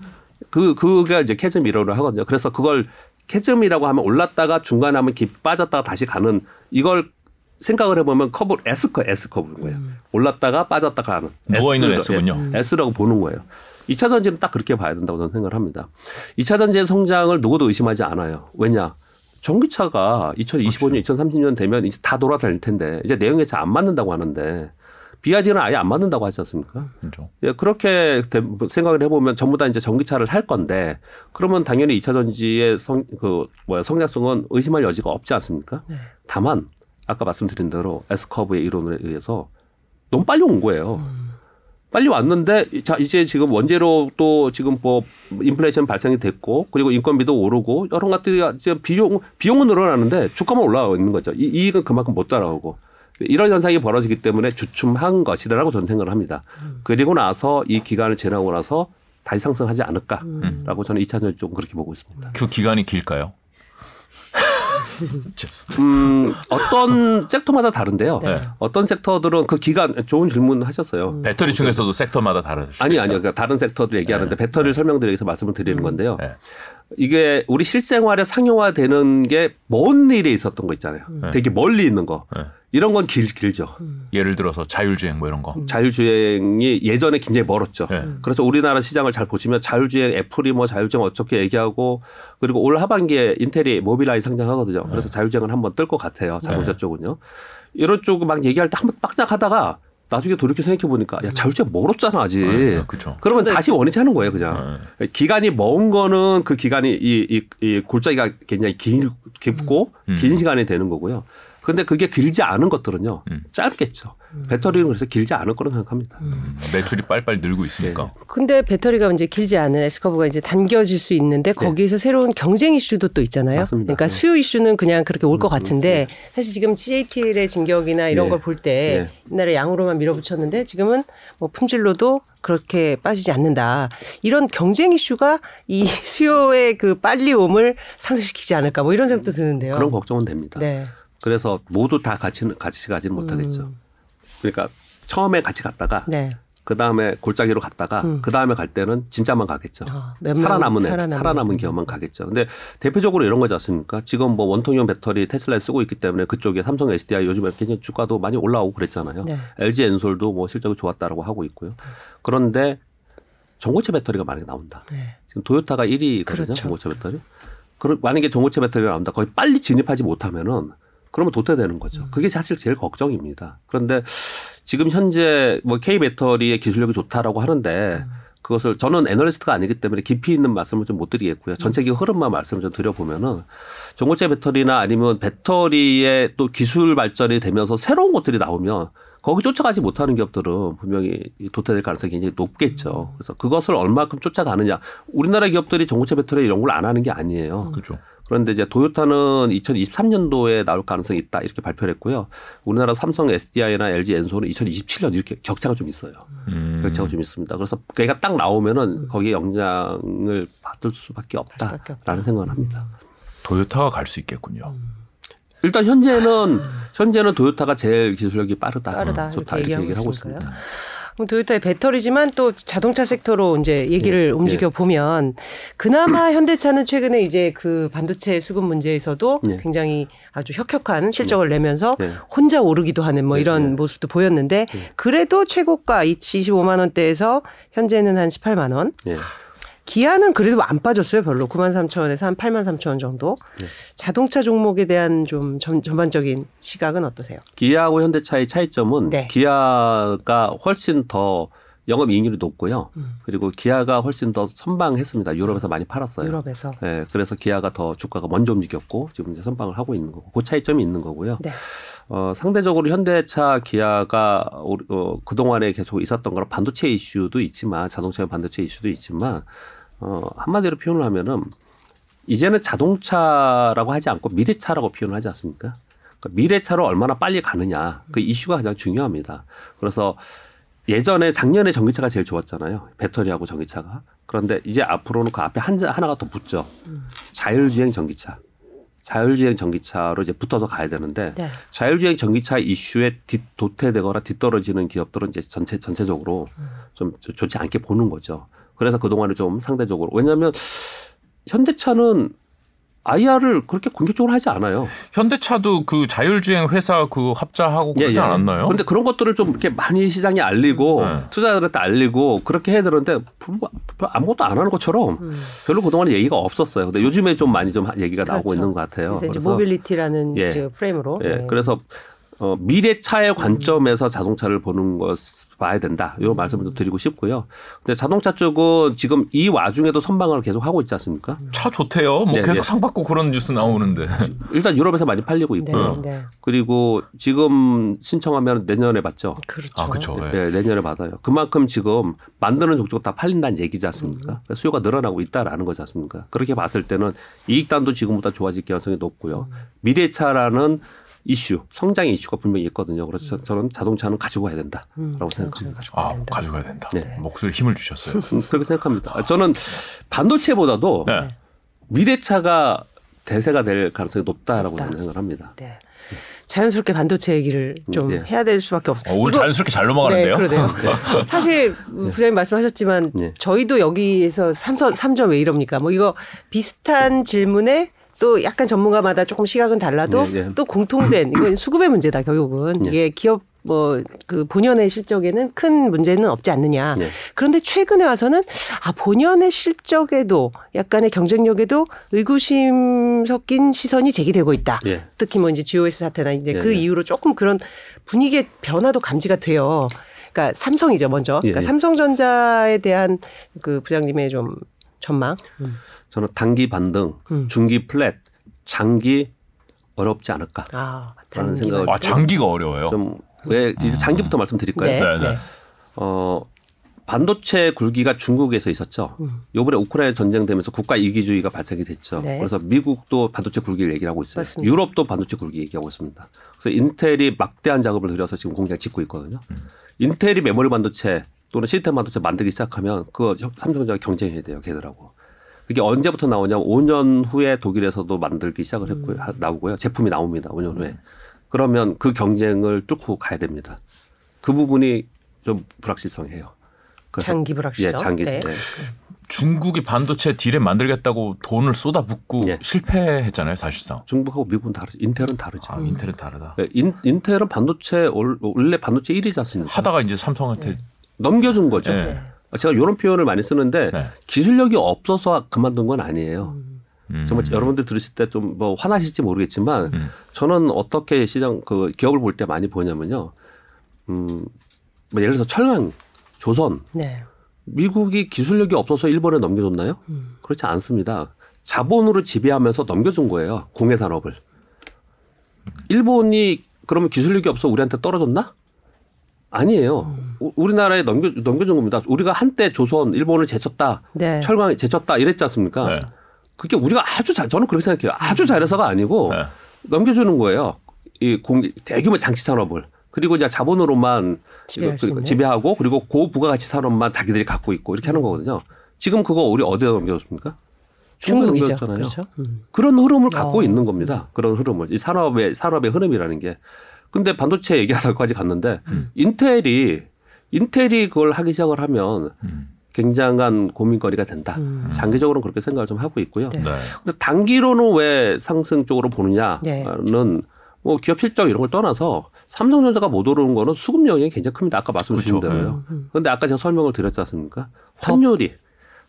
그게 이제 캐즘 이론을 하거든요. 그래서 그걸 캐즘이라고 하면 올랐다가 중간에 하면 깊이 빠졌다가 다시 가는 이걸 생각을 해보면 S커브인 거예요. 올랐다가 빠졌다가 가는. 누워있는 S군요. S라고 보는 거예요. 2차 전지는 딱 그렇게 봐야 된다고 저는 생각을 합니다. 2차 전지의 성장을 누구도 의심하지 않아요. 왜냐? 전기차가 2025년, 그렇죠. 2030년 되면 이제 다 돌아다닐 텐데 이제 내연기차 안 맞는다고 하는데 BYD는 아예 안 맞는다고 하지 않습니까? 그렇죠. 예, 그렇게 생각을 해보면 전부 다 이제 전기차를 할 건데 그러면 당연히 2차 전지의 성장성은 의심할 여지가 없지 않습니까? 네. 다만 아까 말씀드린 대로 S커브의 이론에 의해서 너무 빨리 온 거예요. 빨리 왔는데 자 이제 지금 원재료 또 지금 뭐 인플레이션 발생이 됐고 그리고 인건비도 오르고 여러 것들이 이제 비용은 늘어나는데 주가만 올라와 있는 거죠. 이익은 그만큼 못 따라오고. 이런 현상이 벌어지기 때문에 주춤한 것이라고 저는 생각을 합니다. 그리고 나서 이 기간을 지나고 나서 다시 상승하지 않을까라고 저는 2차 전지 쪽은 그렇게 보고 있습니다. 그 기간이 길까요? 어떤 섹터마다 다른데요. 네. 어떤 섹터들은 그 기간 좋은 질문 하셨어요. 배터리 중에서도 섹터마다 다른. 아니요. 그러니까 다른 섹터들 얘기하는데 네. 배터리를 설명드리기 위해서 말씀을 드리는 건데요. 네. 이게 우리 실생활에 상용화되는 게 먼 일에 있었던 거 있잖아요. 네. 되게 멀리 있는 거. 네. 이런 건 길죠. 예를 들어서 자율주행 뭐 이런 거. 자율주행이 예전에 굉장히 멀었죠. 네. 그래서 우리나라 시장을 잘 보시면 자율주행 애플이 뭐 자율주행 어떻게 얘기하고 그리고 올 하반기에 인텔이 모빌아이 상장하거든요. 그래서 네. 자율주행은 한번 뜰 것 같아요. 자동차 네. 쪽은요. 이런 쪽은 막 얘기할 때 한번 빡짝하다가 나중에 돌이켜 생각해 보니까 야 자율주행 멀었잖아 아직. 네, 그렇죠. 그러면 다시 원위치 하는 거예요 그냥. 네. 기간이 먼 거는 그 기간이 이 골짜기가 굉장히 깊고 긴 시간이 되는 거고요. 근데 그게 길지 않은 것들은요. 짧겠죠. 배터리는 그래서 길지 않을 거라고 생각합니다. 매출이 빨빨 늘고 있으니까. 네. 근데 배터리가 이제 길지 않은 S커브가 이제 당겨질 수 있는데 거기에서 네. 새로운 경쟁 이슈도 또 있잖아요. 맞습니다. 그러니까 네. 수요 이슈는 그냥 그렇게 올 것 같은데 네. 사실 지금 CATL의 진격이나 이런 네. 걸 볼 때 네. 옛날에 양으로만 밀어붙였는데 지금은 뭐 품질로도 그렇게 빠지지 않는다. 이런 경쟁 이슈가 이 수요의 그 빨리 옴을 상승시키지 않을까 뭐 이런 생각도 드는데요. 그런 걱정은 됩니다. 네. 그래서 모두 다 같이 가지는 못하겠죠. 그러니까 처음에 같이 갔다가 네. 그다음에 골짜기로 갔다가 그다음에 갈 때는 진짜만 가겠죠. 살아남은 기업만 가겠죠. 근데 대표적으로 이런 거지 않습니까? 지금 뭐 원통형 배터리 테슬라에 쓰고 있기 때문에 그쪽에 삼성SDI 요즘에 굉장히 주가도 많이 올라오고 그랬잖아요. 네. LG엔솔도 뭐 실적이 좋았다라고 하고 있고요. 그런데 전고체 배터리가 많이 나온다. 네. 지금 도요타가 1위거든요. 그렇죠. 전고체 배터리. 만약에 전고체 배터리가 나온다. 거의 빨리 진입하지 못하면은 그러면 도태되는 거죠. 그게 사실 제일 걱정입니다. 그런데 지금 현재 뭐 K배터리의 기술력이 좋다라고 하는데 그것을 저는 애널리스트가 아니기 때문에 깊이 있는 말씀을 좀 못 드리겠고요. 전체적인 흐름만 말씀을 좀 드려보면은 전고체 배터리나 아니면 배터리의 또 기술 발전이 되면서 새로운 것들이 나오면 거기 쫓아가지 못하는 기업들은 분명히 도태될 가능성이 굉장히 높겠죠. 그래서 그것을 얼마큼 쫓아가느냐. 우리나라 기업들이 전고체 배터리 이런 걸 안 하는 게 아니에요. 그렇죠. 그런데 이제 도요타는 2023년도에 나올 가능성이 있다 이렇게 발표를 했고요. 우리나라 삼성 SDI나 LG 엔솔은 2027년 이렇게 격차가 좀 있어요. 격차가 좀 있습니다. 그래서 걔가 딱 나오면은 거기에 영향을 받을 수밖에 없다라는 생각을 합니다. 도요타가 갈 수 있겠군요. 일단 현재는 도요타가 제일 기술력이 빠르다 좋다 이렇게 얘기를 하고 있습니다. 그럼 도요타의 배터리지만 또 자동차 섹터로 이제 얘기를 움직여 보면 그나마 현대차는 최근에 이제 그 반도체 수급 문제에서도 굉장히 아주 혁혁한 실적을 내면서 혼자 오르기도 하는 뭐 이런 모습도 보였는데 그래도 최고가 25만 원대에서 현재는 한 18만 원. 기아는 그래도 안 빠졌어요. 별로. 93,000원에서 한 83,000원 정도. 네. 자동차 종목에 대한 좀 전반적인 시각은 어떠세요? 기아하고 현대차의 차이점은 네. 기아가 훨씬 더 영업이익률이 높고요. 그리고 기아가 훨씬 더 선방했습니다. 유럽에서 많이 팔았어요. 유럽에서. 네, 그래서 기아가 더 주가가 먼저 움직였고 지금 이제 선방을 하고 있는 거고 그 차이점이 있는 거고요. 네. 상대적으로 현대차 기아가 그동안에 계속 있었던 거랑 반도체 이슈도 있지만 자동차의 반도체 이슈도 있지만 한마디로 표현을 하면은 이제는 자동차라고 하지 않고 미래차라고 표현을 하지 않습니까? 그러니까 미래차로 얼마나 빨리 가느냐 그 이슈가 가장 중요합니다. 그래서 작년에 전기차가 제일 좋았잖아요. 배터리하고 전기차가. 그런데 이제 앞으로는 그 앞에 하나가 더 붙죠. 자율주행 전기차. 자율주행 전기차로 이제 붙어서 가야 되는데 네. 자율주행 전기차 이슈에 도태되거나 뒤떨어지는 기업들은 이제 전체적으로 좀 좋지 않게 보는 거죠. 그래서 그동안에 좀 상대적으로 왜냐하면 현대차는 IR을 그렇게 공격적으로 하지 않아요. 현대차도 그 자율주행 회사 그 합자하고 그러지 않았나요? 그런데 그런 것들을 좀 이렇게 많이 시장에 알리고 투자자들한테 알리고 그렇게 해야 되는데 아무것도 안 하는 것처럼 별로 그동안 얘기가 없었어요. 근데 요즘에 좀 많이 좀 얘기가 나오고 그렇죠. 있는 것 같아요. 그래서 모빌리티라는 예. 프레임으로. 예. 네. 그래서 미래차의 관점에서 자동차를 보는 것 봐야 된다. 이 말씀도 드리고 싶고요. 근데 자동차 쪽은 지금 이 와중에도 선방을 계속 하고 있지 않습니까? 차 좋대요. 뭐 네, 계속 네. 상 받고 그런 뉴스 나오는데. 일단 유럽에서 많이 팔리고 있고요. 네, 네. 그리고 지금 신청하면 내년에 받죠. 그렇죠. 아, 그렇죠. 네. 네, 내년에 받아요. 그만큼 지금 만드는 족족 다 팔린다는 얘기지 않습니까? 수요가 늘어나고 있다라는 거지 않습니까? 그렇게 봤을 때는 이익단도 지금보다 좋아질 가능성이 높고요. 미래차라는 이슈, 성장의 이슈가 분명히 있거든요. 그래서 저는 자동차는 가지고 가야 된다라고 생각합니다. 가지고 가야 된다. 네. 목소리에 힘을 주셨어요. 그렇게 생각합니다. 저는 반도체보다도 네. 미래차가 대세가 될 가능성이 높다라고 저는 생각을 합니다. 네. 자연스럽게 반도체 얘기를 좀 예. 해야 될 수밖에 없어요. 오늘 자연스럽게 잘 넘어가는데요. 네, 그러네요. 사실 부장님 말씀하셨지만 예. 저희도 여기에서 삼전 왜 이럽니까? 뭐 이거 비슷한 질문에 또 약간 전문가마다 조금 시각은 달라도 예, 예. 또 공통된 이건 수급의 문제다 결국은 예. 이게 기업 뭐 그 본연의 실적에는 큰 문제는 없지 않느냐. 예. 그런데 최근에 와서는 본연의 실적에도 약간의 경쟁력에도 의구심 섞인 시선이 제기되고 있다. 예. 특히 뭐 이제 GOS 사태나 이제 예, 그 예. 이후로 조금 그런 분위기의 변화도 감지가 돼요. 그러니까 삼성이죠 먼저. 그러니까 예, 예. 삼성전자에 대한 그 부장님의 좀 전망. 저는 단기 반등, 중기 플랫, 장기 어렵지 않을까. 라는 생각을 장기가 어려워요. 좀 왜 이제 장기부터 말씀드릴까요? 네. 네, 네. 반도체 굴기가 중국에서 있었죠. 이번에 우크라이나 전쟁 되면서 국가 이기주의가 발생이 됐죠. 네. 그래서 미국도 반도체 굴기를 얘기를 하고 있어요. 맞습니다. 유럽도 반도체 굴기 얘기하고 있습니다. 그래서 인텔이 막대한 작업을 들여서 지금 공장 짓고 있거든요. 인텔이 메모리 반도체 또는 시스템 반도체 만들기 시작하면 그 삼성전자가 경쟁해야 돼요. 걔들하고. 그게 언제부터 나오냐면 5년 후에 독일에서도 만들기 시작을 했고요. 나오고요. 제품이 나옵니다. 5년 후에. 그러면 그 경쟁을 뚫고 가야 됩니다. 그 부분이 좀 불확실성이에요. 장기 불확실성. 예, 장기. 네. 네. 중국이 반도체 딜에 만들겠다고 돈을 쏟아붓고 예. 실패했잖아요. 사실상. 중국하고 미국은 다르죠. 인텔은 다르죠. 인텔은 다르다. 예, 인텔은 반도체 원래 반도체 1위지 않습니까? 하다가 이제 삼성한테. 네. 넘겨준 거죠. 네. 제가 이런 표현을 많이 쓰는데 네. 기술력이 없어서 그만둔 건 아니에요. 정말 여러분들 들으실 때 좀 뭐 화나실지 모르겠지만 저는 어떻게 시장 그 기업을 볼 때 많이 보냐면요. 뭐 예를 들어서 철강, 조선, 네. 미국이 기술력이 없어서 일본에 넘겨줬나요? 그렇지 않습니다. 자본으로 지배하면서 넘겨준 거예요. 공해 산업을. 일본이 그러면 기술력이 없어 우리한테 떨어졌나? 아니에요. 우리나라에 넘겨준 겁니다. 우리가 한때 조선, 일본을 제쳤다. 네. 철강에 제쳤다. 이랬지 않습니까? 네. 그게 우리가 저는 그렇게 생각해요. 아주 잘해서가 아니고 네. 넘겨주는 거예요. 이 대규모 장치 산업을. 그리고 이제 자본으로만 지배하고 그리고 고부가가치 산업만 자기들이 갖고 있고 이렇게 하는 거거든요. 지금 그거 우리 어디에 넘겨줬습니까? 중국이죠. 그렇죠. 그런 흐름을 갖고 있는 겁니다. 그런 흐름을. 이 산업의 흐름이라는 게. 근데 반도체 얘기하다까지 갔는데 인텔이 그걸 하기 시작을 하면 굉장한 고민거리가 된다. 장기적으로는 그렇게 생각을 좀 하고 있고요. 네. 근데 단기로는 왜 상승 쪽으로 보느냐는 네. 뭐 기업 실적 이런 걸 떠나서 삼성전자가 못 오르는 거는 수급 영향이 굉장히 큽니다. 아까 말씀드린 그렇죠. 대로요. 그런데 아까 제가 설명을 드렸지 않습니까?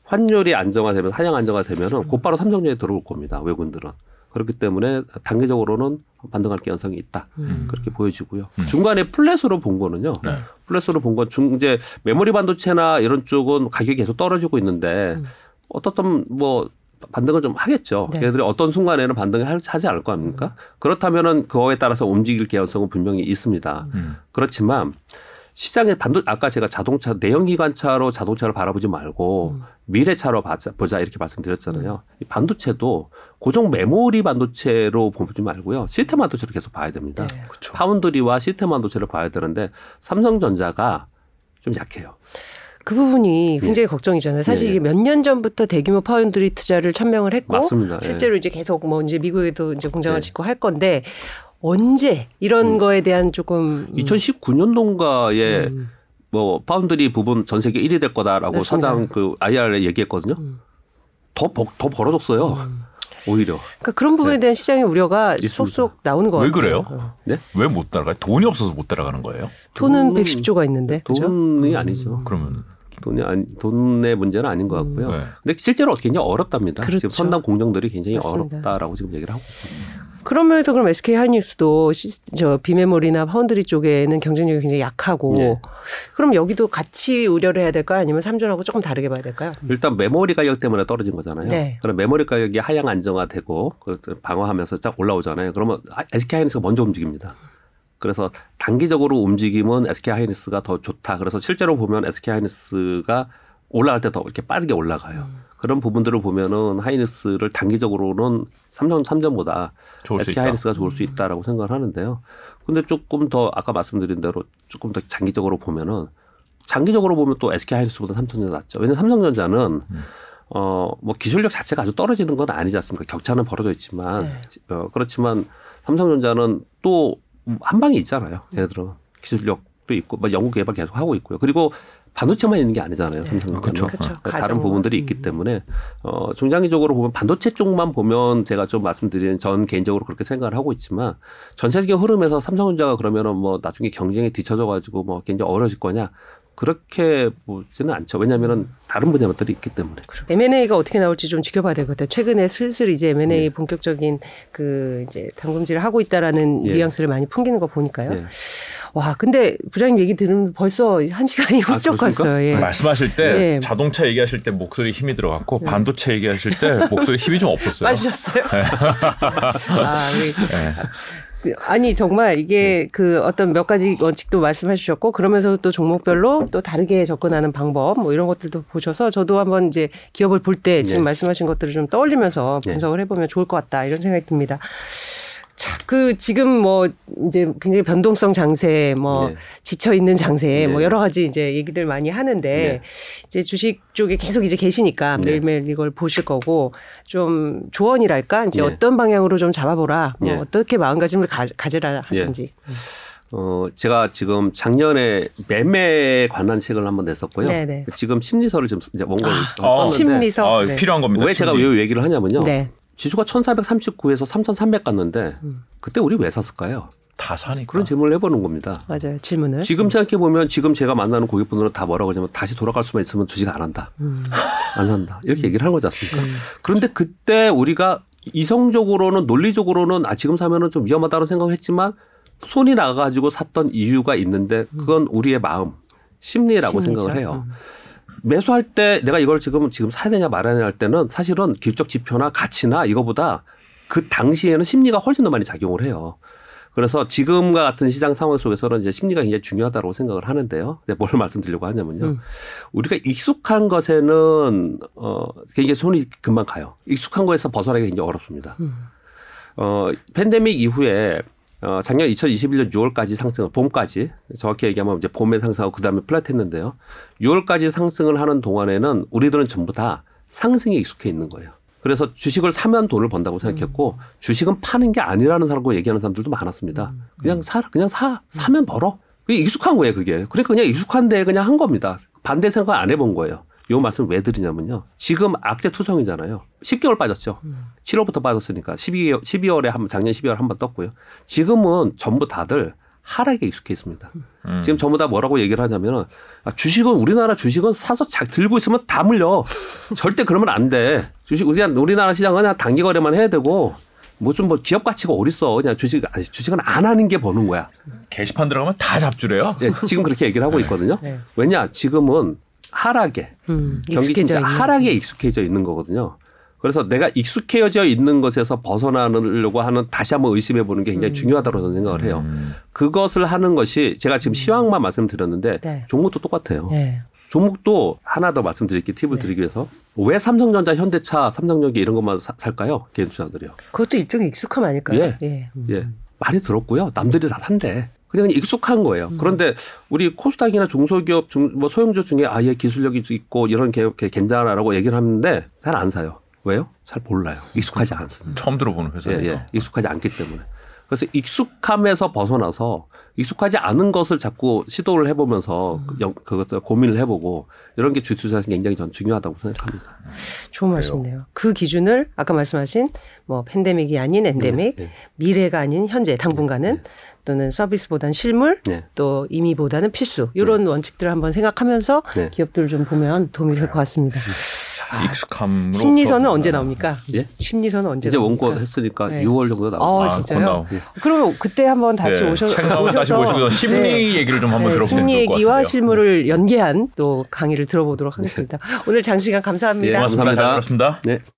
환율이 안정화되면 하향 안정화되면은 곧바로 삼성전자에 들어올 겁니다. 외국인들은. 그렇기 때문에 단기적으로는 반등할 가능성이 있다. 그렇게 보여지고요. 중간에 플랫으로 본 거는요. 네. 플랫으로 본 건 이제 메모리 반도체나 이런 쪽은 가격이 계속 떨어지고 있는데 어떻든 뭐 반등을 좀 하겠죠. 네. 걔들이 어떤 순간에는 반등을 하지 않을 거 아닙니까? 그렇다면은 그거에 따라서 움직일 가능성은 분명히 있습니다. 그렇지만 시장의 아까 제가 자동차 내연기관차로 자동차를 바라보지 말고 미래차로 보자 이렇게 말씀드렸잖아요. 이 반도체도 고정 메모리 반도체로 보지 말고요. 시스템 반도체를 계속 봐야 됩니다. 네. 그렇죠. 파운드리와 시스템 반도체를 봐야 되는데 삼성전자가 좀 약해요. 그 부분이 굉장히 예. 걱정이잖아요. 사실 예. 이게 몇 년 전부터 대규모 파운드리 투자를 천명을 했고 맞습니다. 실제로 예. 이제 계속 뭐 이제 미국에도 이제 공장을 예. 짓고 할 건데 언제 이런 거에 대한 조금 2019년도인가에 뭐 파운드리 부분 전 세계 1위 될 거다라고 맞습니다. 사장 그 IR에 얘기했거든요. 더 벌어졌어요. 오히려. 그러니까 그런 부분에 네. 대한 시장의 우려가 있습니다. 속속 나오는 거 같아요. 왜 그래요? 네? 왜 못 따라가요? 돈이 없어서 못 따라가는 거예요? 돈은 110조가 있는데. 돈이 그렇죠? 아니죠. 그러면 돈의 문제는 아닌 것 같고요. 네. 근데 실제로 어떻게 굉장히 어렵답니다. 그렇죠. 지금 선단 공정들이 굉장히 맞습니다. 어렵다라고 지금 얘기를 하고 있습니다. 그런 면에서 그럼 SK하이닉스도 비메모리나 파운드리 쪽에는 경쟁력이 굉장히 약하고 네. 그럼 여기도 같이 우려를 해야 될까요? 아니면 삼전하고 조금 다르게 봐야 될까요? 일단 메모리 가격 때문에 떨어진 거잖아요. 네. 그럼 메모리 가격이 하향 안정화되고 방어하면서 쫙 올라오잖아요. 그러면 SK하이닉스가 먼저 움직입니다. 그래서 단기적으로 움직임은 SK하이닉스가 더 좋다. 그래서 실제로 보면 SK하이닉스가 올라갈 때 더 이렇게 빠르게 올라가요. 그런 부분들을 보면은 하이닉스를 단기적으로는 삼전보다 SK하이닉스가 좋을 수 있다라고 생각을 하는데요. 근데 조금 더 아까 말씀드린 대로 조금 더 장기적으로 보면은 장기적으로 보면 또 SK하이닉스보다 삼성전자 낫죠. 왜냐하면 삼성전자는 뭐 기술력 자체가 아주 떨어지는 건 아니지 않습니까? 격차는 벌어져 있지만 네. 그렇지만 삼성전자는 또 한 방이 있잖아요. 얘네들은 기술력도 있고 막 연구 개발 계속 하고 있고요. 그리고 반도체만 있는 게 아니잖아요. 네. 삼성전자는. 그렇죠. 다른 부분들이 있기 때문에 중장기적으로 보면 반도체 쪽만 보면 제가 좀 말씀드린 전 개인적으로 그렇게 생각을 하고 있지만 전 세계적인 흐름에서 삼성전자가 그러면은 뭐 나중에 경쟁에 뒤쳐져 가지고 뭐 굉장히 어려질 거냐 그렇게 보지는 않죠. 왜냐하면은 다른 분야들이 있기 때문에. M&A가 어떻게 나올지 좀 지켜봐야 될 것 같아요. 최근에 슬슬 이제 M&A 네. 본격적인 그 이제 담금질을 하고 있다라는 네. 뉘앙스를 많이 풍기는 거 보니까요. 네. 와, 근데 부장님 얘기 들으면 벌써 한 시간이 훌쩍 갔어요. 예. 말씀하실 때 네. 자동차 얘기하실 때 목소리 힘이 들어갔고 네. 반도체 얘기하실 때 목소리 힘이 좀 없었어요. 빠지셨어요? 네. 아, 네. 아니 정말 이게 그 어떤 몇 가지 원칙도 말씀해 주셨고 그러면서 또 종목별로 또 다르게 접근하는 방법 뭐 이런 것들도 보셔서 저도 한번 이제 기업을 볼 때 지금 네. 말씀하신 것들을 좀 떠올리면서 분석을 해보면 좋을 것 같다 이런 생각이 듭니다. 자, 그 지금 뭐 이제 굉장히 변동성 장세, 뭐 네. 지쳐 있는 장세, 네. 뭐 여러 가지 이제 얘기들 많이 하는데 네. 이제 주식 쪽에 계속 이제 계시니까 네. 매일매일 이걸 보실 거고 좀 조언이랄까 이제 네. 어떤 방향으로 좀 잡아보라, 네. 뭐 어떻게 마음가짐을 가지라 하는지. 네. 제가 지금 작년에 매매에 관한 책을 한번 냈었고요. 네네. 지금 심리서를 지금 이제 원고를 썼는데 심리서 네. 필요한 겁니다. 왜 심리. 제가 왜 얘기를 하냐면요. 네. 지수가 1439에서 3300 갔는데 그때 우리 왜 샀을까요? 다 사니까. 그런 질문을 해보는 겁니다. 맞아요. 질문을. 지금 생각해보면 지금 제가 만나는 고객분들은 다 뭐라고 하냐면 다시 돌아갈 수만 있으면 주식 안 한다. 안 산다. 이렇게 얘기를 한 거지 않습니까? 그런데 그때 우리가 이성적으로는 논리적으로는 아 지금 사면은 좀 위험하다고 생각을 했지만 손이 나가가지고 샀던 이유가 있는데 그건 우리의 마음, 심리라고 심리죠. 생각을 해요. 매수할 때 내가 이걸 지금 사야 되냐 말아야 되냐 할 때는 사실은 기술적 지표나 가치나 이거보다 그 당시에는 심리가 훨씬 더 많이 작용을 해요. 그래서 지금과 같은 시장 상황 속에서는 이제 심리가 굉장히 중요하다고 생각을 하는데요. 뭘 말씀드리려고 하냐면요. 우리가 익숙한 것에는 굉장히 손이 금방 가요. 익숙한 거에서 벗어나기 굉장히 어렵습니다. 팬데믹 이후에 작년 2021년 6월까지 상승, 봄까지 정확히 얘기하면 이제 봄에 상승하고 그다음에 플랫했는데요. 6월까지 상승을 하는 동안에는 우리들은 전부 다 상승에 익숙해 있는 거예요. 그래서 주식을 사면 돈을 번다고 생각했고 주식은 파는 게 아니라는 사람과 얘기하는 사람들도 많았습니다. 그냥 사면 벌어. 그게 익숙한 거예요, 그게. 그러니까 그냥 익숙한데 그냥 한 겁니다. 반대 생각 안 해본 거예요. 요 말씀을 왜 드리냐면요. 지금 악재 투성이잖아요. 10개월 빠졌죠. 7월부터 빠졌으니까 12월에 작년 12월 한번 떴고요. 지금은 전부 다들 하락에 익숙해 있습니다. 지금 전부 다 뭐라고 얘기를 하냐면 주식은 우리나라 주식은 사서 들고 있으면 다 물려. 절대 그러면 안 돼. 주식 우리나라 시장은 그냥 단기 거래만 해야 되고 뭐 기업 가치가 어딨어. 그냥 주식은 안 하는 게 버는 거야. 게시판 들어가면 다 잡주래요. 네, 지금 그렇게 얘기를 하고 있거든요. 네. 왜냐 지금은 하락에 경기 진짜 하락에 익숙해져 있는 거거든요. 그래서 내가 익숙해져 있는 것에서 벗어나려고 하는 다시 한번 의심해 보는 게 굉장히 중요하다고 저는 생각을 해요. 그것을 하는 것이 제가 지금 시황만 말씀드렸는데 네. 종목도 똑같아요. 네. 종목도 하나 더 말씀드릴게요. 팁을 네. 드리기 위해서. 왜 삼성전자, 현대차, 삼성전기 이런 것만 살까요? 개인 투자들이요. 그것도 일종의 익숙함 아닐까요? 예. 많이 들었고요. 남들이 다 산대. 그냥 익숙한 거예요. 그런데 우리 코스닥이나 중소기업, 뭐 소형주 중에 아예 기술력이 있고 이런 게 괜찮아라고 얘기를 하는데 잘 안 사요. 왜요? 잘 몰라요. 익숙하지 않습니다. 처음 들어보는 회사죠. 예, 익숙하지 않기 때문에. 그래서 익숙함에서 벗어나서 익숙하지 않은 것을 자꾸 시도를 해보면서 그것도 고민을 해보고 이런 게 주투자에서 굉장히 전 중요하다고 생각합니다. 좋은 말씀이네요. 그 기준을 아까 말씀하신 뭐 팬데믹이 아닌 엔데믹, 네. 미래가 아닌 현재 당분간은 네. 또는 서비스보다는 실물, 네. 또 임의보다는 필수 이런 네. 원칙들을 한번 생각하면서 네. 기업들을 좀 보면 도움이 될 것 같습니다. 익숙함으로. 심리서는 언제 나옵니까? 예? 심리서는 언제 이제 나옵니까? 원고 했으니까 네. 6월 정도 나옵니다. 아, 진짜요? 예. 그러면 그때 한번 다시 네. 오셔서 책 나오면 다시 보시고요. 심리 네. 얘기를 좀 한번 네. 들어보도록 하겠습니다. 심리 얘기와 실물을 연계한 또 강의를 들어보도록 하겠습니다. 네. 오늘 장시간 감사합니다. 네. 고맙습니다. 잘 들었습니다. 네.